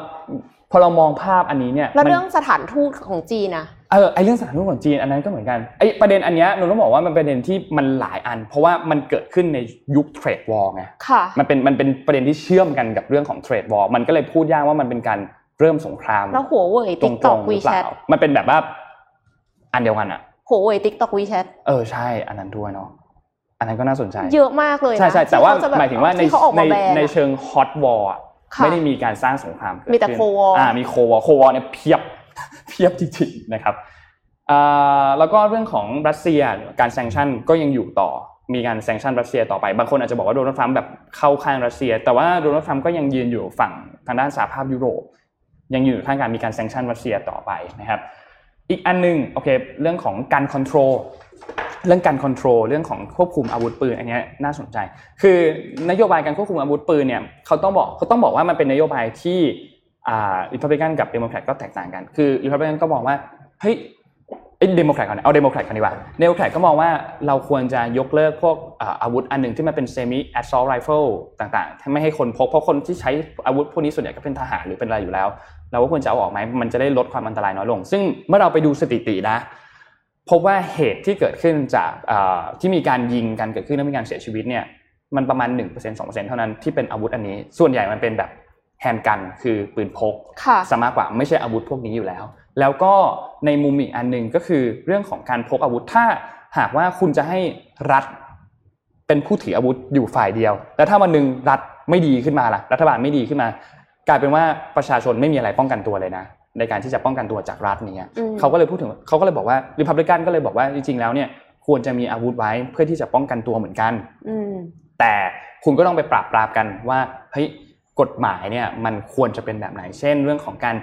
าพอเรามองภาพอันนี้เนี่ยแล้วเรื่องสถานทูตของจีนนะเออไอเรื่องสถานทูตของจีนอันนั้นก็เหมือนกันไอประเด็นอันเนี้ยนนต้องบอกว่ามันเป็นประเด็นที่มันหลายอันเพราะว่ามันเกิดขึ้นในยุคเทรดวอร์ไงค่ะมันเป็นมันเป็นประเด็นที่เชื่อมกันกับเรื่องของเทรดวอร์มันก็เลยพูดยากว่ามันเป็นการเริ่มสงครามแล้วหัวเว่ย TikTok WeChat มันเป็นแบบว่าอันเดียวกันอ่ะหัวเว่ย TikTok WeChat เออใช่อันนั้นด้วยเนาะอันนั้นก็น่าสนใจเยอะมากเลยนะใช่ๆแต่ว่าหมายถึงว่าในในในเชิงฮอตวอร์ไม่ได้มีการสร้างสงครามมีแต่โควอร์อ่ามีโควอร์โควอร์เนี่ยเพียบเพียบจริงๆนะครับอ่าแล้วก็เรื่องของรัสเซียการแซงชั่นก็ยังอยู่ต่อมีการแซงชั่นรัสเซียต่อไปบางคนอาจจะบอกว่าโดนัลด์ทรัมป์แบบเข้าข้างรัสเซียแต่ว่าโดนัลด์ทรัมป์ก็ยังยืนอยู่ฝั่งทางด้านสหภาพยุโรปยังอยู่ข้างการมีการแซงชั่นรัสเซียต่อไปนะครับอีกอันนึงโอเคเรื่องของการคอนโทรลเรื่องการคอนโทรลเรื่องของควบคุมอาวุธปืนอันนี้น่าสนใจคือนโยบายการควบคุมอาวุธปืนเนี่ยเขาต้องบอกเขาต้องบอกว่ามันเป็นนโยบายที่อ่า Republican กับ Democrat ก็แตกต่างกันคือ Republican ก็มองว่าเฮ้ยไอ้ Democrat ก่อนเอา Democrat ก่อนดีกว่า Democrat ก็มองว่าเราควรจะยกเลิกพวกอาวุธอันนึงที่มันเป็น semi assault rifle ต่างๆไม่ให้คนพกเพราะคนที่ใช้อาวุธพวกนี้ส่วนใหญ่ก็เป็นทหารหรือเป็นอะไรอยู่แล้วเราก็ควรจะเอาออกมั้ยมันจะได้ลดความอันตรายน้อยลงซึ่งเมื่อเราไปดูสถิตินะพบว่าเหตุที่เกิดขึ้นจากที่มีการยิงกันเกิดขึ้นและมีการเสียชีวิตเนี่ยมันประมาณ หนึ่งเปอร์เซ็นต์ สองเปอร์เซ็นต์ เท่านั้นที่เป็นอาวุธอันนี้ส่วนใหญ่มันเป็นแบบแฮนด์กันคือปืนพกซะมากกว่าไม่ใช่อาวุธพวกนี้อยู่แล้วแล้วก็ในมุมอีกอันนึงก็คือเรื่องของการพกอาวุธถ้าหากว่าคุณจะให้รัฐเป็นผู้ถืออาวุธอยู่ฝ่ายเดียวแล้วถ้าวันนึงรัฐไม่ดีขึ้นมาล่ะรัฐบาลไม่ดีขึ้นมากลายเป็นว่าประชาชนไม่มีอะไรป้องกันตัวเลยนะในการที่จะป้องกันตัวจากรัฐเนี่ยเขาก็เลยพูดถึงเขาก็เลยบอกว่า Republican ก็เลยบอกว่าจริงๆแล้วเนี่ยควรจะมีอาวุธไว้เพื่อที่จะป้องกันตัวเหมือนกันแต่คุณก็ต้องไปปราบปรามกันว่าเฮ้ยกฎหมายเนี่ยมันควรจะเป็นแบบไหนเช่นเรื่องของการ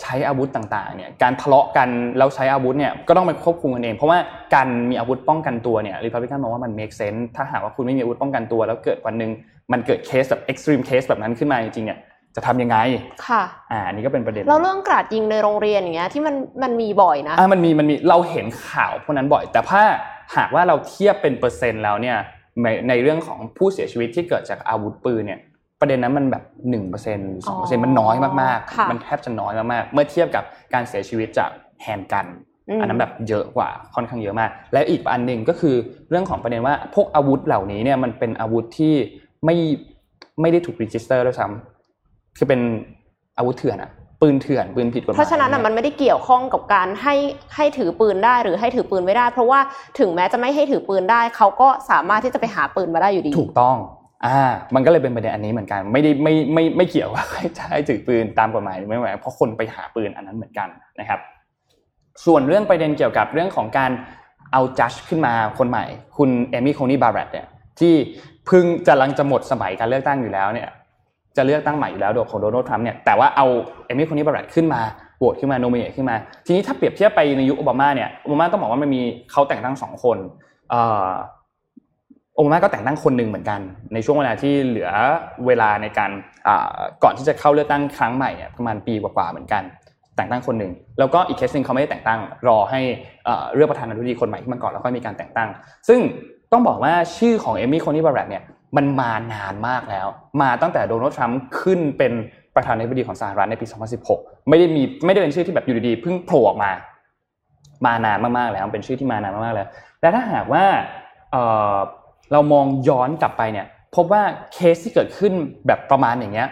ใช้อาวุธต่างๆเนี่ยการทะเลาะกันแล้วใช้อาวุธเนี่ยก็ต้องไปควบคุมกันเองเพราะว่าการมีอาวุธป้องกันตัวเนี่ย Republican มองว่ามัน make sense ถ้าหากว่าคุณไม่มีอาวุธป้องกันตัวแล้วเกิดวันนึงมันเกิดเคสแบบ extreme case แบบนั้นขึ้นมาจริงๆเนี่ย จะทำยังไงค่ะอ่านี่ก็เป็นประเด็นเราเรื่องกราดยิงในโรงเรียนอย่างเงี้ยที่มันมันมีบ่อยนะอ่ามันมีมันมีเราเห็นข่าวพวกนั้นบ่อยแต่ถ้าหากว่าเราเทียบเป็นเปอร์เซ็นต์แล้วเนี่ยในในเรื่องของผู้เสียชีวิตที่เกิดจากอาวุธปืนเนี่ยประเด็นนั้นมันแบบ หนึ่งเปอร์เซ็นต์ หรือ สองเปอร์เซ็นต์ มันน้อยมากๆมันแทบจะน้อยมากๆเมื่อเทียบกับการเสียชีวิตจากแฮนด์กันอันนั้นแบบเยอะกว่าค่อนข้างเยอะมากและอีกอันนึงก็คือเรื่องของประเด็นว่าพวกอาวุธเหล่านี้เนี่ยมันเป็นอาวุธที่ไม่ไม่ได้ถูกรีจิสเตอร์ด้วยซ้ำคือเป็นอาวุธเถื่อนอะปืนเถื่อนปืนผิดกฎหมายเพราะฉะนั้นน่ะมันไม่ได้เกี่ยวข้องกับการให้ให้ถือปืนได้หรือให้ถือปืนไม่ได้เพราะว่าถึงแม้จะไม่ให้ถือปืนได้เขาก็สามารถที่จะไปหาปืนมาได้อยู่ดีถูกต้องอ่ามันก็เลยเป็นประเด็นอันนี้เหมือนกันไม่ได้ไม่ไม่ไม่เกี่ยวว่าจะให้ถือปืนตามกฎหมายหรือไม่เพราะคนไปหาปืนอันนั้นเหมือนกันนะครับส่วนเรื่องประเด็นเกี่ยวกับเรื่องของการเอาจัดขึ้นมาคนใหม่คุณเอมี่โคนี่บาร์เรตเนี่ยที่เพิ่งจะกำลังจะหมดสมัยการเลือกตั้งอยู่แล้วเนี่ยจะเลือกตั้งใหม่อยู่แล้วโดยของโดนัลด์ทรัมป์เนี่ยแต่ว่าเอาเอมี่โคนี่บาร์เรตขึ้นมาโหวตขึ้นมาโนมิเนตขึ้นมาทีนี้ถ้าเปรียบเทียบไปในยุคโอบามาเนี่ยโอบามาต้องบอกว่ามันมีเขาแต่งตั้งสองคนเอ่อโอบามาก็แต่งตั้งคนหนึ่งเหมือนกันในช่วงเวลาที่เหลือเวลาในการก่อนที่จะเข้าเลือกตั้งครั้งใหม่เนี่ยประมาณปีกว่าๆเหมือนกันแต่งตั้งคนหนึ่งแล้วก็อีกเคสนึงเขาไม่ได้แต่งตั้งรอให้เลือกประธานาธิบดีคนใหม่ขึ้นมาก่อนแล้วค่อยมีการแต่งตั้งซึ่งต้องบอกว่าชื่อของเอมี่โคนี่บาร์เรตเนี่ยมันมานานมากแล้วมาตั้งแต่โดนัลด์ทรัมป์ขึ้นเป็นประธานาธิบดีของสหรัฐในปีสองพันสิบหกไม่ได้มีไม่ได้เป็นชื่อที่แบบอยู่ดีๆเพิ่งโผล่ออกมามานานมากๆแล้วเป็นชื่อที่มานานมากๆแล้วและถ้าหากว่าเรามองย้อนกลับไปเนี่ยพบว่าเคสที่เกิดขึ้นแบบประมาณอย่างเงี้ย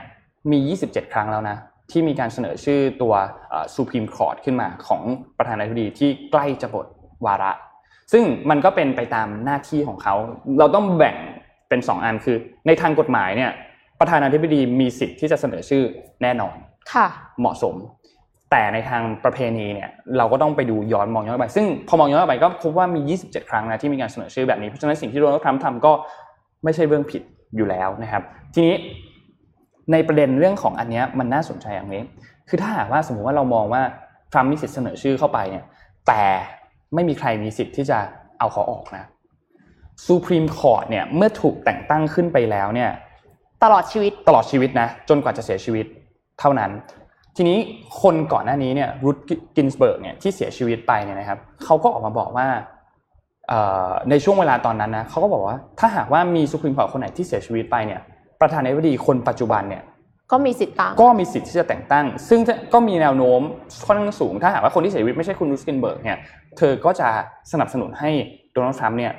มียี่สิบเจ็ดครั้งแล้วนะที่มีการเสนอชื่อตัวเอ่อ Supreme Court ขึ้นมาของประธานาธิบดีที่ใกล้จะหมดวาระซึ่งมันก็เป็นไปตามหน้าที่ของเขาเราต้องแบ่งเป็นสองอันคือในทางกฎหมายเนี่ยประธานาธิบดีมีสิทธิ์ที่จะเสนอชื่อแน่นอนค่ะเหมาะสมแต่ในทางประเพณีเนี่ยเราก็ต้องไปดูย้อนมองย้อนไปซึ่งพอมองย้อนไปก็พบว่ามียี่สิบเจ็ดครั้งนะที่มีการเสนอชื่อแบบนี้เพราะฉะนั้นสิ่งที่โดนัลด์ทรัมป์ทำก็ไม่ใช่เรื่องผิดอยู่แล้วนะครับทีนี้ในประเด็นเรื่องของอันเนี้ยมันน่าสนใจอย่างนี้คือถ้าหากว่าสมมุติว่าเรามองว่าทรัมป์มีสิทธิ์เสนอชื่อเข้าไปเนี่ยแต่ไม่มีใครมีสิทธิ์ที่จะเอาเขาออกนะ Supreme Court เนี่ยเมื่อถูกแต่งตั้งขึ้นไปแล้วเนี่ยตลอดชีวิตตลอดชีวิตนะจนกว่าจะเสียชีวิตเท่านั้นทีนี้คนก่อนหน้านี้เนี่ยรูธกินสเบิร์กเนี่ยที่เสียชีวิตไปเนี่ยนะครับเขาก็ออกมาบอกว่าในช่วงเวลาตอนนั้นนะเขาก็บอกว่าถ้าหากว่ามี Supreme Court คนไหนที่เสียชีวิตไปเนี่ยประธานาธิบดีคนปัจจุบันเนี่ยก็มีสิทธิ์ตั้งก็มีสิทธิ์ที่จะแต่งตั้งซึ่งก็มีแนวโน้มค่อนข้างสูงถ้าหากว่าคนที่เสียชีวิตไม่ใช่คุณรูธกินสเบิร์กเนี่ยเธอก็จะสนับสนุนให้โดนัลด์ทรัมป์เนี่ย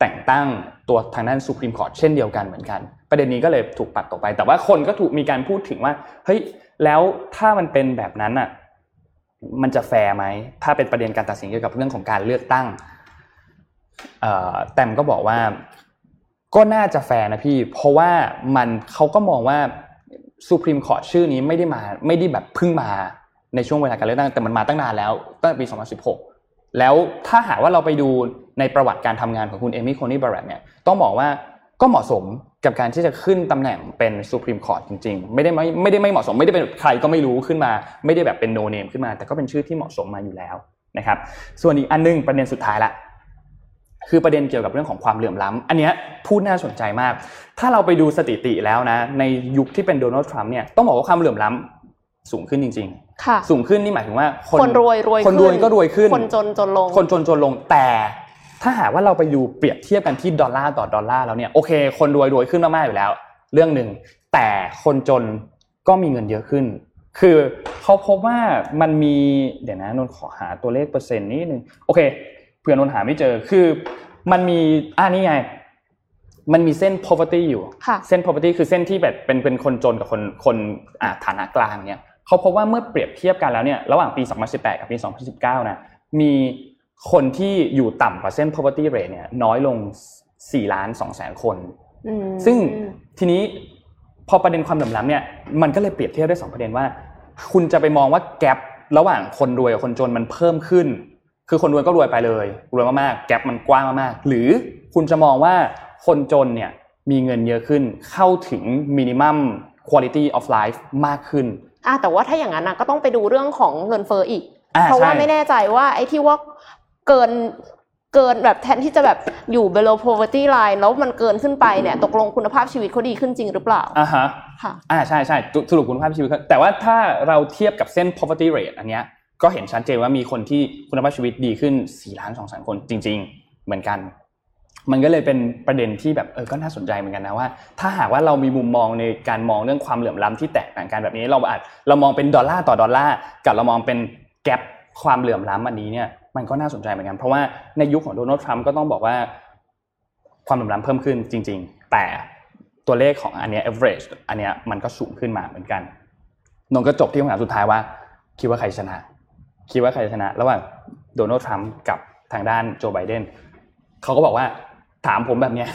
แต่งตั้งตัวทางด้าน Supreme Court เช่นเดียวกันเหมือนกันประเด็นนี้ก็เลยถูกปัดตกไปแต่ว่าคนก็ถูกมีการพูดถึงว่าเฮ้ยแล้วถ้ามันเป็นแบบนั้นน่ะมันจะแฟร์มั้ยถ้าเป็นประเด็นการตัดสินเกี่ยวกับเรื่องของการเลือกตั้งเอ่อแต้มก็บอกว่าก็น่าจะแฟร์นะพี่เพราะว่ามันเค้าก็มองว่า Supreme Court ชื่อนี้ไม่ได้มาไม่ได้แบบเพิ่งมาในช่วงเวลาการเลือกตั้งแต่มันมาตั้งนานแล้วตั้งแต่ปีสองพันสิบหกแล้วถ้าหากว่าเราไปดูในประวัติการทำงานของคุณเอมี่โคนี่บาร์เรตเนี่ยต้องบอกว่าก็เหมาะสมกับการที่จะขึ้นตำแหน่งเป็น Supreme Court จริงๆไม่ได้ไม่ไม่ได้ไม่เหมาะสมไม่ได้เป็นใครก็ไม่รู้ขึ้นมาไม่ได้แบบเป็น no name ขึ้นมาแต่ก็เป็นชื่อที่เหมาะสมมาอยู่แล้วนะครับส่วนอีกอันนึงประเด็นสุดท้ายละคือประเด็นเกี่ยวกับเรื่องของความเหลื่อมล้ำอันเนี้ยพูดน่าสนใจมากถ้าเราไปดูสถิติแล้วนะในยุคที่เป็นโดนัลด์ทรัมป์เนี่ยต้องบอกว่าความเหลื่อมล้ำสูงขึ้นจริงๆสูงขึ้นนี่หมายถึงว่าคนรวยรวยคนรวยก็รวยขึ้นคนจนจนลงคนจนจนลงแต่ถ้าหากว่าเราไปดูเปรียบเทียบกันที่ดอลลาร์ต่อดอลลาร์แล้วเนี่ยโอเคคนรวยรวยขึ้นมากๆอยู่แล้วเรื่องนึงแต่คนจนก็มีเงินเยอะขึ้นคือเขาพบว่ามันมีเดี๋ยวนะนนขอหาตัวเลขเปอร์เซ็นต์นิดนึงโอเคเผื่อนนหาไม่เจอคือมันมีอ่ะนี่ไงมันมีเส้น poverty อยู่เส้น poverty คือเส้นที่แบบเป็นเป็นคนจนกับคนคนอ่ะฐานะกลางเนี่ยเขาพบว่าเมื่อเปรียบเทียบกันแล้วเนี่ยระหว่างปีสองพันสิบแปดกับปีสองพันสิบเก้านะมีคนที่อยู่ต่ำกว่าเส้น poverty rate เนี่ยน้อยลง สี่ล้านสองแสน คนซึ่งทีนี้พอประเด็นความเหลื่อมล้ำเนี่ยมันก็เลยเปรียบเทียบได้สองประเด็นว่าคุณจะไปมองว่าแกประหว่างคนรวยกับคนจนมันเพิ่มขึ้นคือคนรวยก็รวยไปเลยรวยมากๆแกปมันกว้างมากๆหรือคุณจะมองว่าคนจนเนี่ยมีเงินเยอะขึ้นเข้าถึง minimum quality of life มากขึ้นอ่ะแต่ว่าถ้าอย่างนั้นนะก็ต้องไปดูเรื่องของเงินเฟ้ออีกเพราะว่าไม่แน่ใจว่าไอ้ที่ว่าเกิน เกินแบบแทนที่จะแบบอยู่ below poverty line แล้วมันเกินขึ้นไปเนี่ยตกลงคุณภาพชีวิตเขาดีขึ้นจริงหรือเปล่าอ่าฮะค่ะอ่าใช่ๆสรุปคุณภาพชีวิตแต่ว่าถ้าเราเทียบกับเส้น poverty rate อันเนี้ยก็เห็นชัดเจนว่ามีคนที่คุณภาพชีวิตดีขึ้น สี่ล้านสองแสน คนจริงๆเหมือนกันมันก็เลยเป็นประเด็นที่แบบเออก็น่าสนใจเหมือนกันนะว่าถ้าหากว่าเรามีมุมมองในการมองเรื่องความเหลื่อมล้ำที่แตกต่างกันแบบนี้เราอาจเรามองเป็นดอลลาร์ต่อดอลลาร์กับเรามองเป็นแกปความเหลื่อมล้ำอันนี้เนี่ยมันก็น่าสนใจเหมือนกันเพราะว่าในยุคของโดนัลด์ทรัมป์ก็ต้องบอกว่าความเหลื่อมล้ำเพิ่มขึ้นจริงๆแต่ตัวเลขของอันเนี้ย average อันเนี้ยมันก็สูงขึ้นมาเหมือนกันนนก็จบที่คำถามสุดท้ายว่าคิดว่าใครชนะคิดว่าใครชนะระหว่างโดนัลด์ทรัมป์กับทางด้านโจไบเดนเขาก็บอกว่าถามผมแบบเนี้ย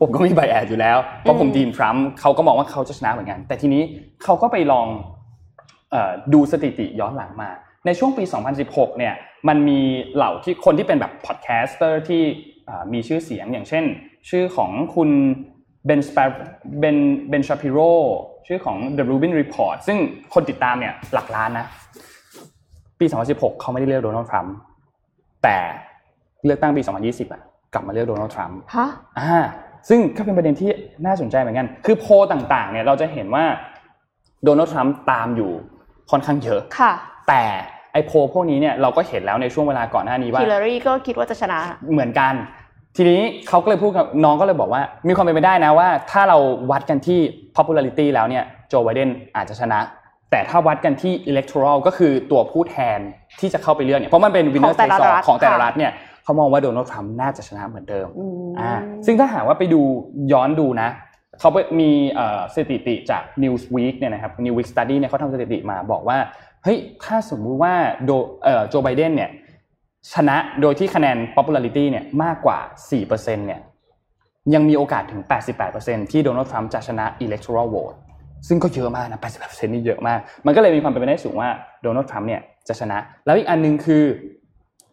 ผมก็มีไบแอสอยู่แล้วเพราะผมทีมทรัมป์เขาก็มองว่าเขาจะชนะเหมือนกันแต่ทีนี้เขาก็ไปลองเอ่อดูสถิติย้อนหลังมาในช่วงปีสองพันสิบหกเนี่ยมันมีเหล่าที่คนที่เป็นแบบพอดแคสเตอร์ที่มีชื่อเสียงอย่างเช่นชื่อของคุณเบนสเปเบนเบนชาปิโรชื่อของ The Rubin Report ซึ่งคนติดตามเนี่ยหลักล้านนะปีสองพันสิบหกเขาไม่ได้เลือกโดนัลด์ทรัมป์แต่เลือกตั้งปีสองพันยี่สิบอ่ะกลับมาเลือกโดนัลด์ทรัมป์ฮะอ่าซึ่งก็เป็นประเด็นที่น่าสนใจเหมือนกันคือโพลต่างๆเนี่ยเราจะเห็นว่าโดนัลด์ทรัมป์ตามอยู่ค่อนข้างเยอะค่ะแต่ไอ้โพลพวกนี้เนี่ยเราก็เห็นแล้วในช่วงเวลาก่อนหน้านี้ว่าฮิลลารีก็คิดว่าจะชนะเหมือนกันทีนี้เขาก็เลยพูดกับน้องก็เลยบอกว่ามีความเป็นไปได้นะว่าถ้าเราวัดกันที่ popularity แล้วเนี่ยโจไบเดนอาจจะชนะแต่ถ้าวัดกันที่ electoral ก็คือตัวผู้แทนที่จะเข้าไปเลือกเนี่ยเพราะมันเป็น winner take all ของแต่ละรัฐเนี่ยเขามองว่าโดนัลด์ทรัมป์น่าจะชนะเหมือนเดิมอ่าซึ่งถ้าหากว่าไปดูย้อนดูนะเขามีเอ่อสถิติจาก Newsweek เนี่ยนะครับ Newsweek Study เนี่ยเขาทำสถิติมาบอกว่าเฮ้ยถ้าสมมุติว่าโดเอ่อโจไบเดนเนี่ยชนะโดยที่คะแนน popularity เนี่ยมากกว่า สี่เปอร์เซ็นต์ เนี่ยยังมีโอกาสถึง แปดสิบแปดเปอร์เซ็นต์ ที่โดนัลด์ทรัมป์จะชนะ electoral vote ซึ่งก็เยอะมากนะ แปดสิบแปดเปอร์เซ็นต์ นี่เยอะมากมันก็เลยมีความเป็นไปได้สูงว่าโดนัลด์ทรัมป์เนี่ยจะชนะแล้วอีกอันนึงคือ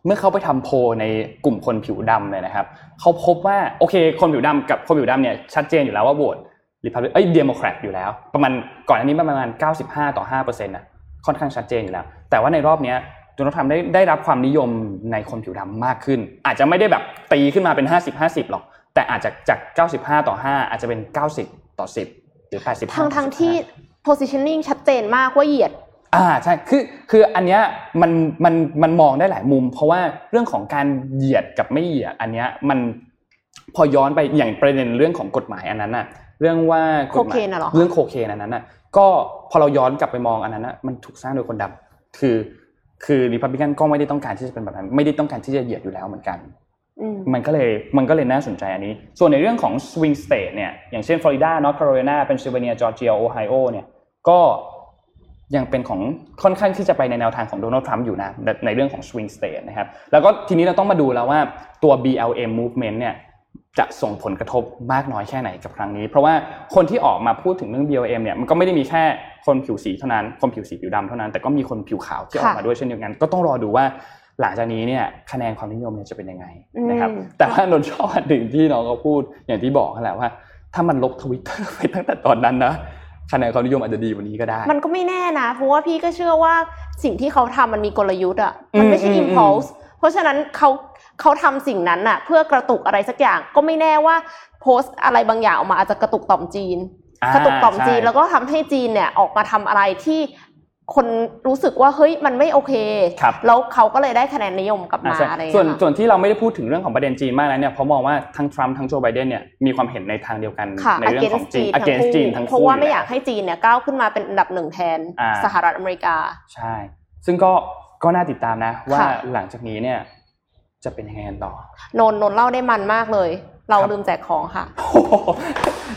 เมื่อเขาไปทำโพลในกลุ่มคนผิวดำเนี่ยนะครับเขาพบว่าโอเคคนผิวดำกับคนผิวดำเนี่ยชัดเจนอยู่แล้วว่าโหวตรีพับลิกเอ้ยเดโมแครตอยู่แล้วประมาณก่อนอันนี้ประมาณเก้าสิบห้าต่อ ห้าเปอร์เซ็นต์ น่ะค่อนข้างชัดเจนอยู่แล้วแต่ว่าในรอบเนี้ยโดนัลด์ทรัมป์ได้ได้รับความนิยมในคนผิวดำมากขึ้นอาจจะไม่ได้แบบตีขึ้นมาเป็นห้าสิบ ห้าสิบหรอกแต่อาจจะจากเก้าสิบห้าต่อห้าอาจจะเป็นเก้าสิบต่อสิบหรือแปดสิบทั้งทั้งที่ positioning ชัดเจนมากว่าเหยียดอ่าใช่คือคืออันเนี้ยมันมันมันมองได้หลายมุมเพราะว่าเรื่องของการเหยียดกับไม่เหยียดอันเนี้ยมันพอย้อนไปอย่างประเด็นเรื่องของกฎหมายอันนั้นน่ะเรื่องว่าโคเคนน่ะหรอเรื่องโคเคนอันนั้นน่ะก็พอเราย้อนกลับไปมองอันนั้นน่ะมันถูกสร้างโดยคนดำคือคือรีพับลิกันก็ไม่ได้ต้องการที่จะเป็นแบบนั้นไม่ได้ต้องการที่จะเหยียดอยู่แล้วเหมือนกันอืมมันก็เลยมันก็เลยน่าสนใจอันนี้ส่วนในเรื่องของสวิงสเตทเนี่ยอย่างเช่นฟลอริดานอร์ทแคโรไลนาเพนซิลเวเนียจอร์เจียโอไฮโอเนี่ยก็ยังเป็นของค่อนข้างที่จะไปในแนวทางของโดนัลด์ทรัมป์อยู่นะในเรื่องของ swing state นะครับแล้วก็ทีนี้เราต้องมาดูแล้วว่าตัว บี แอล เอ็ม movement เนี่ยจะส่งผลกระทบมากน้อยแค่ไหนกับครั้งนี้เพราะว่าคนที่ออกมาพูดถึงเรื่อง บี แอล เอ็ม เนี่ยมันก็ไม่ได้มีแค่คนผิวสีเท่านั้นคนผิวสีผิวดำเท่านั้นแต่ก็มีคนผิวขาวที่ออกมาด้วยเช่นเดียวกันก็ต้องรอดูว่าหลังจากนี้เนี่ยคะแนนความนิยมเนี่ยจะเป็นยังไงนะครับแต่ว่านนท์ชอบถึงที่น้องเขาพูดอย่างที่บอกนั่นแหละว่าถ้ามันลบ Twitter ไปตั้งแต่ตอนนั้นนะคะแนนความนิยมอาจจะดีกว่านี้ก็ได้มันก็ไม่แน่นะเพราะว่าพี่ก็เชื่อว่าสิ่งที่เขาทำมันมีกลยุทธ์อ่ะมันไม่ใช่ impulse เพราะฉะนั้นเขาเขาทำสิ่งนั้นอ่ะเพื่อกระตุกอะไรสักอย่างก็ไม่แน่ว่าโพสต์อะไรบางอย่างออกมาอาจจะกระตุกต่อมจีนกระตุกต่อมจีนแล้วก็ทำให้จีนเนี่ยออกมาทำอะไรที่คนรู้สึกว่าเฮ้ยมันไม่โอเคแล้วเขาก็เลยได้คะแนนนิยมกลับมาอะไรส่วนส่วนที่เราไม่ได้พูดถึงเรื่องของประเด็นจีนมากนะเนี่ยเพราะมองว่าทั้งทรัมป์ทั้งโจไบเดนเนี่ยมีความเห็นในทางเดียวกันในเรื่องของจีน against จีนทั้งคู่เพราะว่าไม่อยากให้จีนเนี่ยก้าวขึ้นมาเป็นอันดับหนึ่งแทนสหรัฐอเมริกาใช่ซึ่งก็ก็น่าติดตามนะว่าหลังจากนี้เนี่ยจะเป็นยังไงต่อนนนนเล่าได้มันมากเลยเราลืมแจกของค่ะ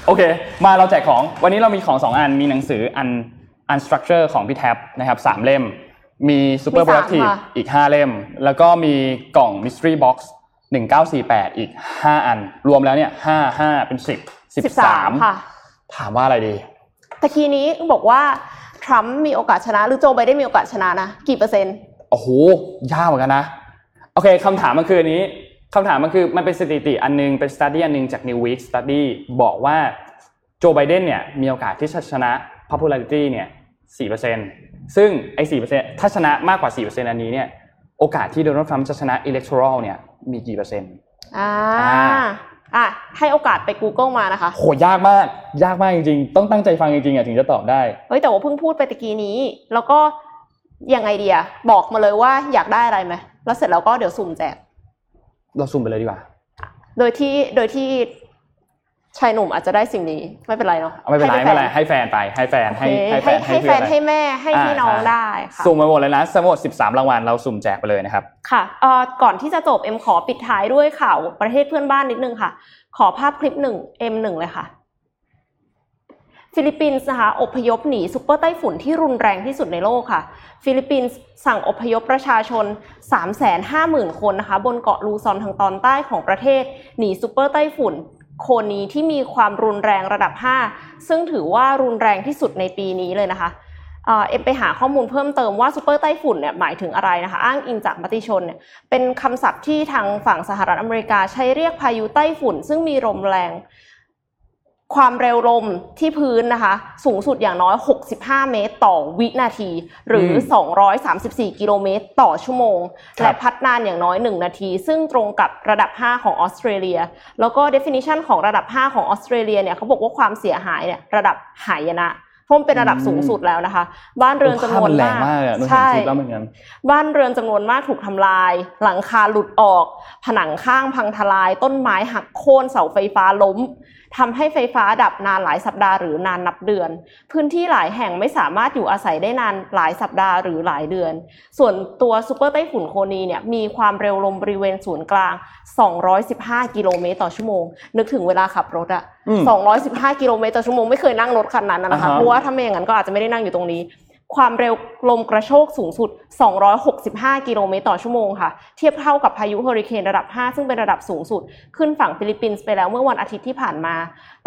โอเคมาเราแจกของวันนี้เรามีของสองอันมีหนังสืออันUnstructure ของพี่แท็บนะครับสามเล่มมี Super Productive อีกห้าเล่มแล้วก็มีกล่อง Mystery Box หนึ่งเก้าสี่แปดอีกห้าอันรวมแล้วเนี่ยห้า ห้าเป็นสิบ สิบสามค่ะถามว่าอะไรดีตะกี้นี้บอกว่าทรัมป์มีโอกาสชนะหรือโจไบเดนมีโอกาสชนะนะกี่เปอร์เซ็นต์โอ้โหยากเหมือนกันนะโอเคคำถามมันคืออันนี้คำถามมันคือมันเป็นสถิติอันนึงเป็น study อันนึงจาก Newsweek Study บอกว่าโจไบเดนเนี่ยมีโอกาสที่จะชนะ popularity เนี่ยสี่เปอร์เซ็นต์ ซึ่งไอ้ สี่เปอร์เซ็นต์ ถ้าชนะมากกว่า สี่เปอร์เซ็นต์ อันนี้เนี่ย โอกาสที่โดนัลด์ทรัมป์จะชนะอิเล็กทรอลเนี่ยมีกี่เปอร์เซ็นต์อ่าอ่ะให้โอกาสไป Google มานะคะโหยากมากยากมากจริงๆต้องตั้งใจฟังจริงๆอ่ะถึงจะตอบได้เฮ้ยแต่ว่าเพิ่งพูดไปตะกี้นี้แล้วก็ยังไงดีอ่ะบอกมาเลยว่าอยากได้อะไรมั้ยแล้วเสร็จแล้วก็เดี๋ยวสุ่มแจกเราสุ่มไปเลยดีกว่าโดยที่โดยที่ชายหนุ่มอาจจะได้สิ่งนี้ไม่เป็นไรเนาะไม่เป็นไรไม่เป็นไรให้แฟนไปให้แฟนให้ให้แฟนให้แฟนให้แม่ให้พี่น้องได้ค่ะสุ่มมาหมดเลยนะทั้งหมดสิบสามรางวัลเราสุ่มแจกไปเลยนะครับค่ะเอ่อก่อนที่จะจบเอ็มขอปิดท้ายด้วยข่าวประเทศเพื่อนบ้านนิดนึงค่ะขอภาพคลิปหนึ่ง เอ็ม หนึ่ง เลยค่ะฟิลิปปินส์นะคะอพยพหนีซุปเปอร์ไต้ฝุ่นที่รุนแรงที่สุดในโลกค่ะฟิลิปปินส์สั่งอพยพประชาชน สามแสนห้าหมื่น คนนะคะบนเกาะลูซอนทางตอนใต้ของประเทศหนีซุปเปอร์ไต้ฝุ่นโคนีที่มีความรุนแรงระดับห้าซึ่งถือว่ารุนแรงที่สุดในปีนี้เลยนะคะเอ่อเอ็มไปหาข้อมูลเพิ่มเติมว่าซุปเปอร์ไต้ฝุ่นเนี่ยหมายถึงอะไรนะคะอ้างอิงจากมติชนเนี่ยเป็นคำศัพท์ที่ทางฝั่งสหรัฐอเมริกาใช้เรียกพายุไต้ฝุ่นซึ่งมีลมแรงความเร็วลมที่พื้นนะคะสูงสุดอย่างน้อยหกสิบห้าเมตรต่อวินาทีหรือสองร้อยสามสิบสี่กิโลเมตรต่อชั่วโมงและพัดนานอย่างน้อยหนึ่งนาทีซึ่งตรงกับระดับห้าของออสเตรเลียแล้วก็ definition ของระดับห้าของออสเตรเลียเนี่ยเขาบอกว่าความเสียหายเนี่ยระดับหายนะเพราะเป็นระดับสูงสุดแล้วนะคะบ้านเรือนจำนวนมากใช่บ้านเรือนจำนวนมากถูกทำลายหลังคาหลุดออกผนังข้างพังทลายต้นไม้หักโค่นเสาไฟฟ้าล้มทำให้ไฟฟ้าดับนานหลายสัปดาห์หรือนานนับเดือนพื้นที่หลายแห่งไม่สามารถอยู่อาศัยได้นานหลายสัปดาห์หรือหลายเดือนส่วนตัวซุปเปอร์ไต้ฝุ่นโคนีเนี่ยมีความเร็วลมบริเวณศูนย์กลางสองร้อยสิบห้ากิโลเมตรต่อชั่วโมงนึกถึงเวลาขับรถอะสองร้อยสิบห้ากิโลเมตรต่อชั่วโมงไม่เคยนั่งรถคันนั้นนะคะเพราะว่าถ้าไม่อย่างนั้นก็อาจจะไม่ได้นั่งอยู่ตรงนี้ความเร็วลมกระโชกสูงสุดสองร้อยหกสิบห้ากิโลเมตรต่อชั่วโมงค่ะเทียบเท่ากับพายุเฮอริเคนระดับห้าซึ่งเป็นระดับสูงสุดขึ้นฝั่งฟิลิปปินส์ไปแล้วเมื่อวันอาทิตย์ที่ผ่านมา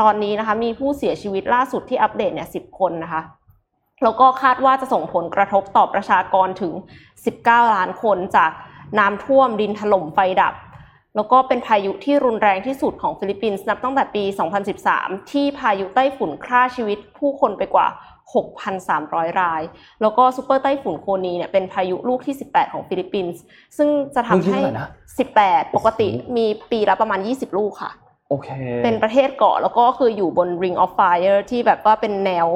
ตอนนี้นะคะมีผู้เสียชีวิตล่าสุดที่อัปเดตเนี่ยสิบคนนะคะแล้วก็คาดว่าจะส่งผลกระทบต่อประชากรถึงสิบเก้าล้านคนจากน้ำท่วมดินถล่มไฟดับแล้วก็เป็นพายุที่รุนแรงที่สุดของฟิลิปปินส์นับตั้งแต่ปีสองพันสิบสามที่พายุไต้ฝุ่นฆ่าชีวิตผู้คนไปกว่าหกพันสามร้อย รายแล้วก็ซุปเปอร์ไต้ฝุ่นโคนีเนี่ยเป็นพายุลูกที่สิบแปดของฟิลิปปินส์ซึ่งจะทำให้สิบแปดปกติมีปีละประมาณยี่สิบลูกค่ะโอเคเป็นประเทศเกาะแล้วก็คืออยู่บน Ring of Fire ที่แบบว่าเป็นแนว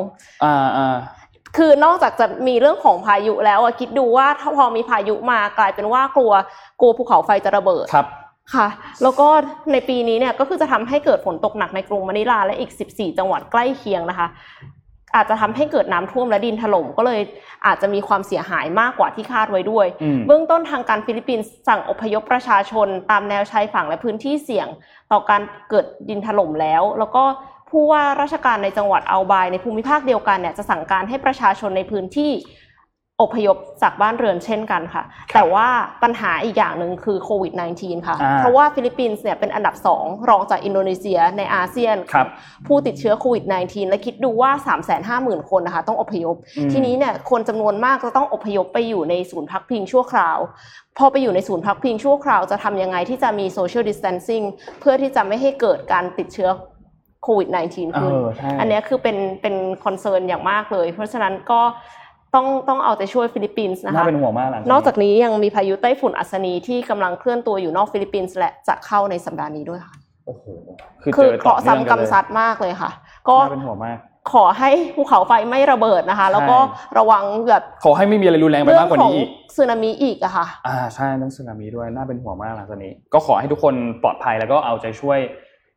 อ่าๆคือนอกจากจะมีเรื่องของพายุแล้วอ่ะคิดดูว่าถ้าพอมีพายุมากลายเป็นว่ากลัวกลัวภูเขาไฟจะระเบิดครับค่ะแล้วก็ในปีนี้เนี่ยก็คือจะทำให้เกิดฝนตกหนักในกรุงมะนิลาและอีกสิบสี่จังหวัดใกล้เคียงนะคะอาจจะทำให้เกิดน้ำท่วมและดินถล่มก็เลยอาจจะมีความเสียหายมากกว่าที่คาดไว้ด้วยเบื้องต้นทางการฟิลิปปินส์สั่งอพยพประชาชนตามแนวชายฝั่งและพื้นที่เสี่ยงต่อการเกิดดินถล่มแล้วแล้วก็ผู้ว่าราชการในจังหวัดอัลไบในภูมิภาคเดียวกันเนี่ยจะสั่งการให้ประชาชนในพื้นที่อพยพจากบ้านเรือนเช่นกันค่ะแต่ว่าปัญหาอีกอย่างนึงคือโควิด สิบเก้า ค่ะเพราะว่าฟิลิปปินส์เนี่ยเป็นอันดับสองรองจากอินโดนีเซียในอาเซียนผู้ติดเชื้อโควิด สิบเก้า และคิดดูว่า สามแสนห้าหมื่น คนนะคะต้องอพยพทีนี้เนี่ยคนจำนวนมากจะต้องอพยพไปอยู่ในศูนย์พักพิงชั่วคราวพอไปอยู่ในศูนย์พักพิงชั่วคราวจะทำยังไงที่จะมีโซเชียลดิสแทนซิ่งเพื่อที่จะไม่ให้เกิดการติดเชื้อโควิด สิบเก้า ขึ้นอันนี้คือเป็นเป็นคอนเซิร์นอย่างมากเลยเพราะฉะนั้นก็ต้องต้องเอาใจช่วยฟิลิปปินส์นะคะน่าเป็นห่วงมากนอกจากนี้ยังมีพายุไต้ฝุ่นอัศนีที่กำลังเคลื่อนตัวอยู่นอกฟิลิปปินส์และจะเข้าในสัปดาห์นี้ด้วยค่ะโอ้โหคือเคราะห์ซ้ำกำซัดมากเลยค่ะก็น่าเป็นห่วงมากขอให้ภูเขาไฟไม่ระเบิดนะคะแล้วก็ระวังแบบขอให้ไม่มีอะไรรุนแรงไปมากกว่านี้อีกสึนามิอีกอะค่ะอ่าใช่เรื่องสึนามิด้วยน่าเป็นห่วงมากหลังจากนี้ก็ขอให้ทุกคนปลอดภัยแล้วก็เอาใจช่วย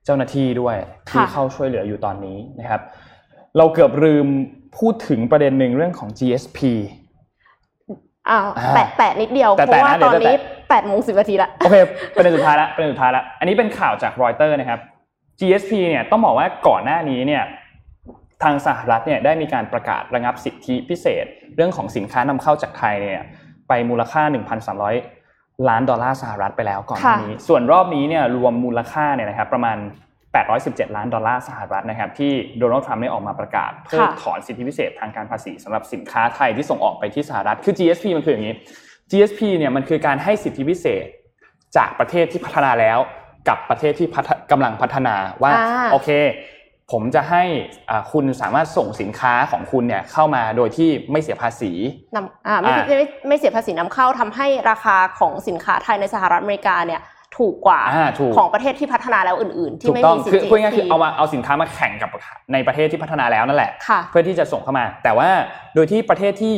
เจ้าหน้าที่ด้วยที่เข้าช่วยเหลืออยู่ตอนนี้นะครับเราเกือบลืมพูดถึงประเด็นหนึ่งเรื่องของ จี เอส พี อ้าวแตะๆนิดเดียวเพราะว่าตอนนี้ แปดโมงสิบ นาทีละโอเคประเด็นสุดท้ายละประเด็นสุดท้ายละอันนี้เป็นข่าวจากรอยเตอร์นะครับ จี เอส พี เนี่ยต้องบอกว่าก่อนหน้านี้เนี่ยทางสหรัฐเนี่ยได้มีการประกาศระงับสิทธิพิเศษเรื่องของสินค้านำเข้าจากไทยเนี่ยไปมูลค่า หนึ่งพันสามร้อย ล้านดอลลาร์สหรัฐไปแล้วก่อนหน้านี้ส่วนรอบนี้เนี่ยรวมมูลค่าเนี่ยนะครับประมาณแปดร้อยสิบเจ็ดล้านดอลลาร์สหรัฐนะครับที่โดนัลด์ทรัมป์ได้ออกมาประกาศเพิกถอนสิทธิพิเศษทางการภาษีสำหรับสินค้าไทยที่ส่งออกไปที่สหรัฐคือ จี เอส พี มันคืออย่างนี้ จี เอส พี เนี่ยมันคือการให้สิทธิพิเศษจากประเทศที่พัฒนาแล้วกับประเทศที่กำลังพัฒนาว่าโอเค ผมจะให้คุณสามารถส่งสินค้าของคุณเนี่ยเข้ามาโดยที่ไม่เสียภาษีนำอ่าไม่ไม่ไม่เสียภาษีนำเข้าทำให้ราคาของสินค้าไทยในสหรัฐอเมริกาเนี่ยถูกกว่าของประเทศที่พัฒนาแล้วอื่นๆที่ไม่มีสินค้าคือง่ายๆคือเอามาเอาสินค้ามาแข่งกับในประเทศที่พัฒนาแล้วนั่นแหละเพื่อที่จะส่งเข้ามาแต่ว่าโดยที่ประเทศที่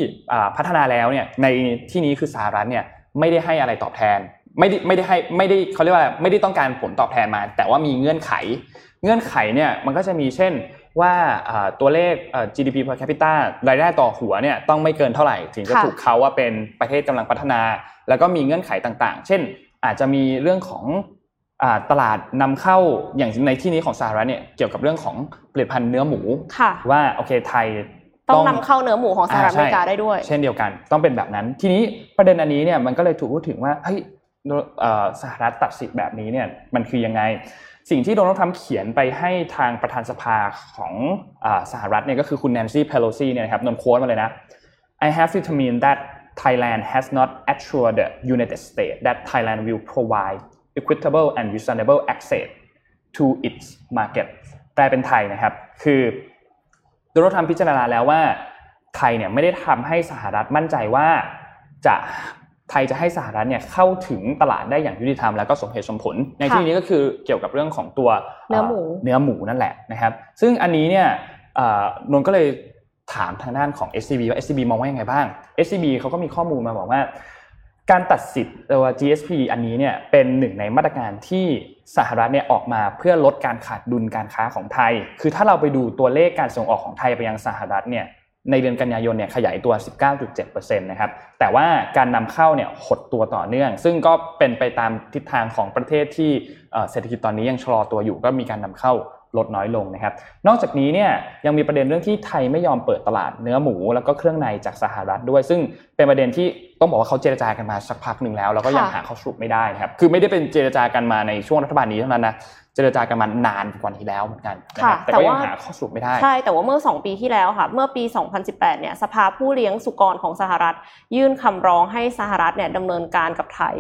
พัฒนาแล้วเนี่ยในที่นี้คือสหรัฐเนี่ยไม่ได้ให้อะไรตอบแทนไม่ได้ไม่ได้ให้ไม่ได้เขาเรียกว่าไม่ได้ต้องการผลตอบแทนมาแต่ว่ามีเงื่อนไขเงื่อนไขเนี่ยมันก็จะมีเช่นว่าตัวเลข จี ดี พี per capita รายได้ต่อหัวเนี่ยต้องไม่เกินเท่าไหร่ถึงจะถูกเขาว่าเป็นประเทศกำลังพัฒนาแล้วก็มีเงื่อนไขต่างๆเช่นอาจจะมีเรื่องของตลาดนำเข้าอย่างในที่นี้ของสหรัฐเนี่ยเกี่ยวกับเรื่องของผลิตภัณฑ์เนื้อหมูว่าโอเคไทยต้องนำเข้าเนื้อหมูของสหรัฐอเมริกาได้ด้วยเช่นเดียวกันต้องเป็นแบบนั้นทีนี้ประเด็นอันนี้เนี่ยมันก็เลยถูกพูดถึงว่าเฮ้ยสหรัฐตัดสิทธิ์แบบนี้เนี่ยมันคือยังไงสิ่งที่โดนัลด์ทรัมป์เขียนไปให้ทางประธานสภาของสหรัฐเนี่ยก็คือคุณแนนซี่เพโลซีเนี่ยนะครับนนโค้ดมาเลยนะ I have determined that Thailand has not assured the United States that Thailand will provide equitable and reasonable access to its market แต่เป็นไทยนะครับคือโดนัลด์ทรัมป์พิจารณาแล้วว่าไทยเนี่ยไม่ได้ทำให้สหรัฐมั่นใจว่าจะไทยจะให้สหรัฐเนี่ยเข้าถึงตลาดได้อย่างยุติธรรมแล้วก็สมเหตุสมผลในที่นี้ก็คือเกี่ยวกับเรื่องของตัวเนื้อหมูเนื้อหมูนั่นแหละนะครับซึ่งอันนี้เนี่ยนนก็เลยถามทางด้านของ เอส ซี บี ว่า เอส ซี บี มองว่ายังไงบ้าง เอส ซี บี เขาก็มีข้อมูลมาบอกว่าการตัดสิทธิ์ตัว จี เอส พี อันนี้เนี่ยเป็นหนึ่งในมาตรการที่สหรัฐเนี่ยออกมาเพื่อลดการขาดดุลการค้าของไทยคือถ้าเราไปดูตัวเลขการส่งออกของไทยไปยังสหรัฐเนี่ยในเดือนกันยายนเนี่ยขยายตัว สิบเก้าจุดเจ็ดเปอร์เซ็นต์ นะครับแต่ว่าการนำเข้าเนี่ยหดตัวต่อเนื่องซึ่งก็เป็นไปตามทิศทางของประเทศที่เศรษฐกิจตอนนี้ยังชะลอตัวอยู่ก็มีการนำเข้าลดน้อยลงนะครับนอกจากนี้เนี่ยยังมีประเด็นเรื่องที่ไทยไม่ยอมเปิดตลาดเนื้อหมูแล้วก็เครื่องในจากสหรัฐด้วยซึ่งเป็นประเด็นที่ต้องบอกว่าเขาเจรจากันมาสักพักนึงแล้วแล้วก็ยังหาข้อสรุปไม่ได้นะครับคือไม่ได้เป็นเจรจากันมาในช่วงรัฐบาลนี้เท่านั้นนะเจรจากันมานานกว่านี้แล้วเหมือนกันนะครับแต่ก็ยังหาข้อสรุปไม่ได้ใช่แต่ว่าเมื่อสองปีที่แล้วค่ะเมื่อปีสองพันสิบแปดเนี่ยสภาผู้เลี้ยงสุกรของสหรัฐยื่นคำร้องให้สหรัฐเนี่ยดำเนินการกับไทย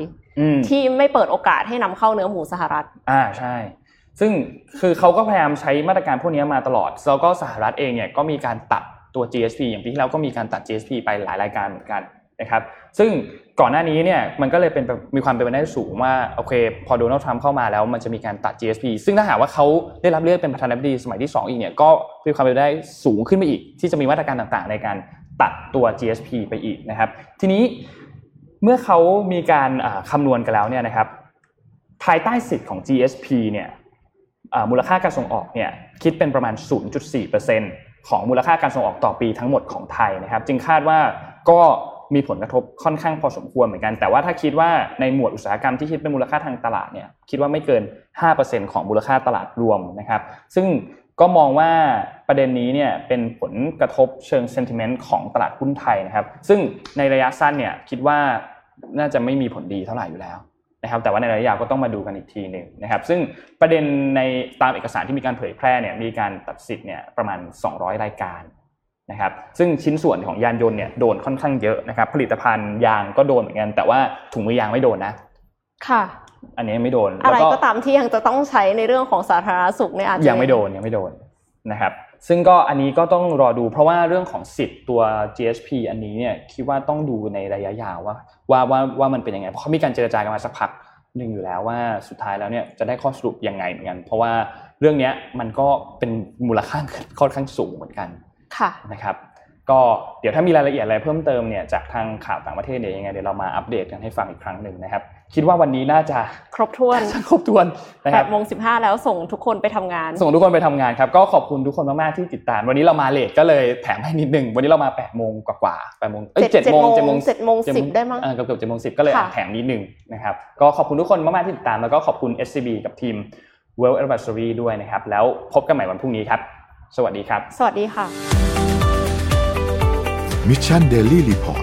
ที่ไม่เปิดโอกาสให้นำเข้าเนื้อหมูสหรัฐอ่าใช่ซึ่งคือเขาก็พยายามใช้มาตรการพวกนี้มาตลอดแล้วก็สหรัฐเองเนี่ยก็มีการตัดตัว จี เอส พี อย่างปีที่แล้วก็มีการตัด จี เอส พี ไปหลายรายการเหมือนกันนะครับซึ่งก่อนหน้านี้เนี่ยมันก็เลยเป็นมีความเป็นไปได้สูงว่าโอเคพอโดนัลด์ทรัมป์เข้ามาแล้วมันจะมีการตัด จี เอส พี ซึ่งถ้าหากว่าเขาได้รับเลือกเป็นประธานาธิบดีสมัยที่สองอีกเนี่ยก็มีความเป็นไปได้สูงขึ้นไปอีกที่จะมีมาตรการต่างๆในการตัดตัว จี เอส พี ไปอีกนะครับทีนี้เมื่อเขามีการคำนวณกันแล้วเนี่ยนะครับภายใต้สิทธิ์ของ จี เอส พี เนี่ยมูลค่าการส่งออกเนี่ยคิดเป็นประมาณ ศูนย์จุดสี่เปอร์เซ็นต์ ของมูลค่าการส่งออกต่อปีทั้งหมดของไทยนะครับจึงคาดว่าก็มีผลกระทบค่อนข้างพอสมควรเหมือนกันแต่ว่าถ้าคิดว่าในหมวดอุตสาหกรรมที่คิดเป็นมูลค่าทางตลาดเนี่ยคิดว่าไม่เกิน ห้าเปอร์เซ็นต์ ของมูลค่าตลาดรวมนะครับซึ่งก็มองว่าประเด็นนี้เนี่ยเป็นผลกระทบเชิง sentiment ของตลาดหุ้นไทยนะครับซึ่งในระยะสั้นเนี่ยคิดว่าน่าจะไม่มีผลดีเท่าไหร่อยู่แล้วนะครับแต่ว่าในระยะยาวก็ต้องมาดูกันอีกทีนึงนะครับซึ่งประเด็นในตามเอกสารที่มีการเผยแพร่เนี่ยมีการตัดสิทธิ์เนี่ยประมาณสองร้อยรายการนะครับซึ่งชิ้นส่วนของยานยนต์เนี่ยโดนค่อนข้างเยอะนะครับผลิตภัณฑ์ยางก็โดนเหมือนกันแต่ว่าถุงมือยางไม่โดนนะค่ะอันนี้ไม่โดนอะไรก็ตามที่ยังจะต้องใช้ในเรื่องของสาธารณสุขเนี่ยอาจจะยังไม่โดนยังไม่โดนนะครับซึ่งก็อันนี้ก็ต้องรอดูเพราะว่าเรื่องของสิทธิ์ตัว จี เอส พี อันนี้เนี่ยคิดว่าต้องดูในระยะยาวว่าว่าว่าว่ามันเป็นยังไงเพราะเขามีการเจรจากันมาสักพักนึงอยู่แล้วว่าสุดท้ายแล้วเนี่ยจะได้ข้อสรุปยังไงเหมือนกันเพราะว่าเรื่องเนี้ยมันก็เป็นมูลค่าค่อนข้างสูงเหมือนกันค่ะนะครับก็เดี๋ยวถ้ามีรายละเอียดอะไรเพิ่มเติมเนี่ยจากทางข่าวต่างประเทศเนี่ยยังไงเดี๋ยวเรามาอัปเดตกันให้ฟังอีกครั้งนึงนะครับคิดว่าวันนี้น่าจะครบถ้วนครบถ้วนนะครับ แปดโมงสิบห้า แล้วส่งทุกคนไปทำงานส่งทุกคนไปทำงานครับก็ขอบคุณทุกคนมากๆที่ติดตามวันนี้เรามาเลทก็เลยแถมให้นิดนึงวันนี้เรามา แปดโมง กว่าๆ แปดโมง เอ้ย เจ็ดโมง เจ็ดโมงสิบ ได้มั้งเกือบๆ เจ็ดโมงสิบ ก็เลยแถมนิดนึงนะครับก็ขอบคุณทุกคนมากๆที่ติดตามแล้วก็ขอบคุณ เอส ซี บี กับทีม World Advisory ด้วยนะครับแล้วพบกันใหม่วันพรุ่งนี้ครับสวัสดีครับสวัสดีค่ะMission Daily Report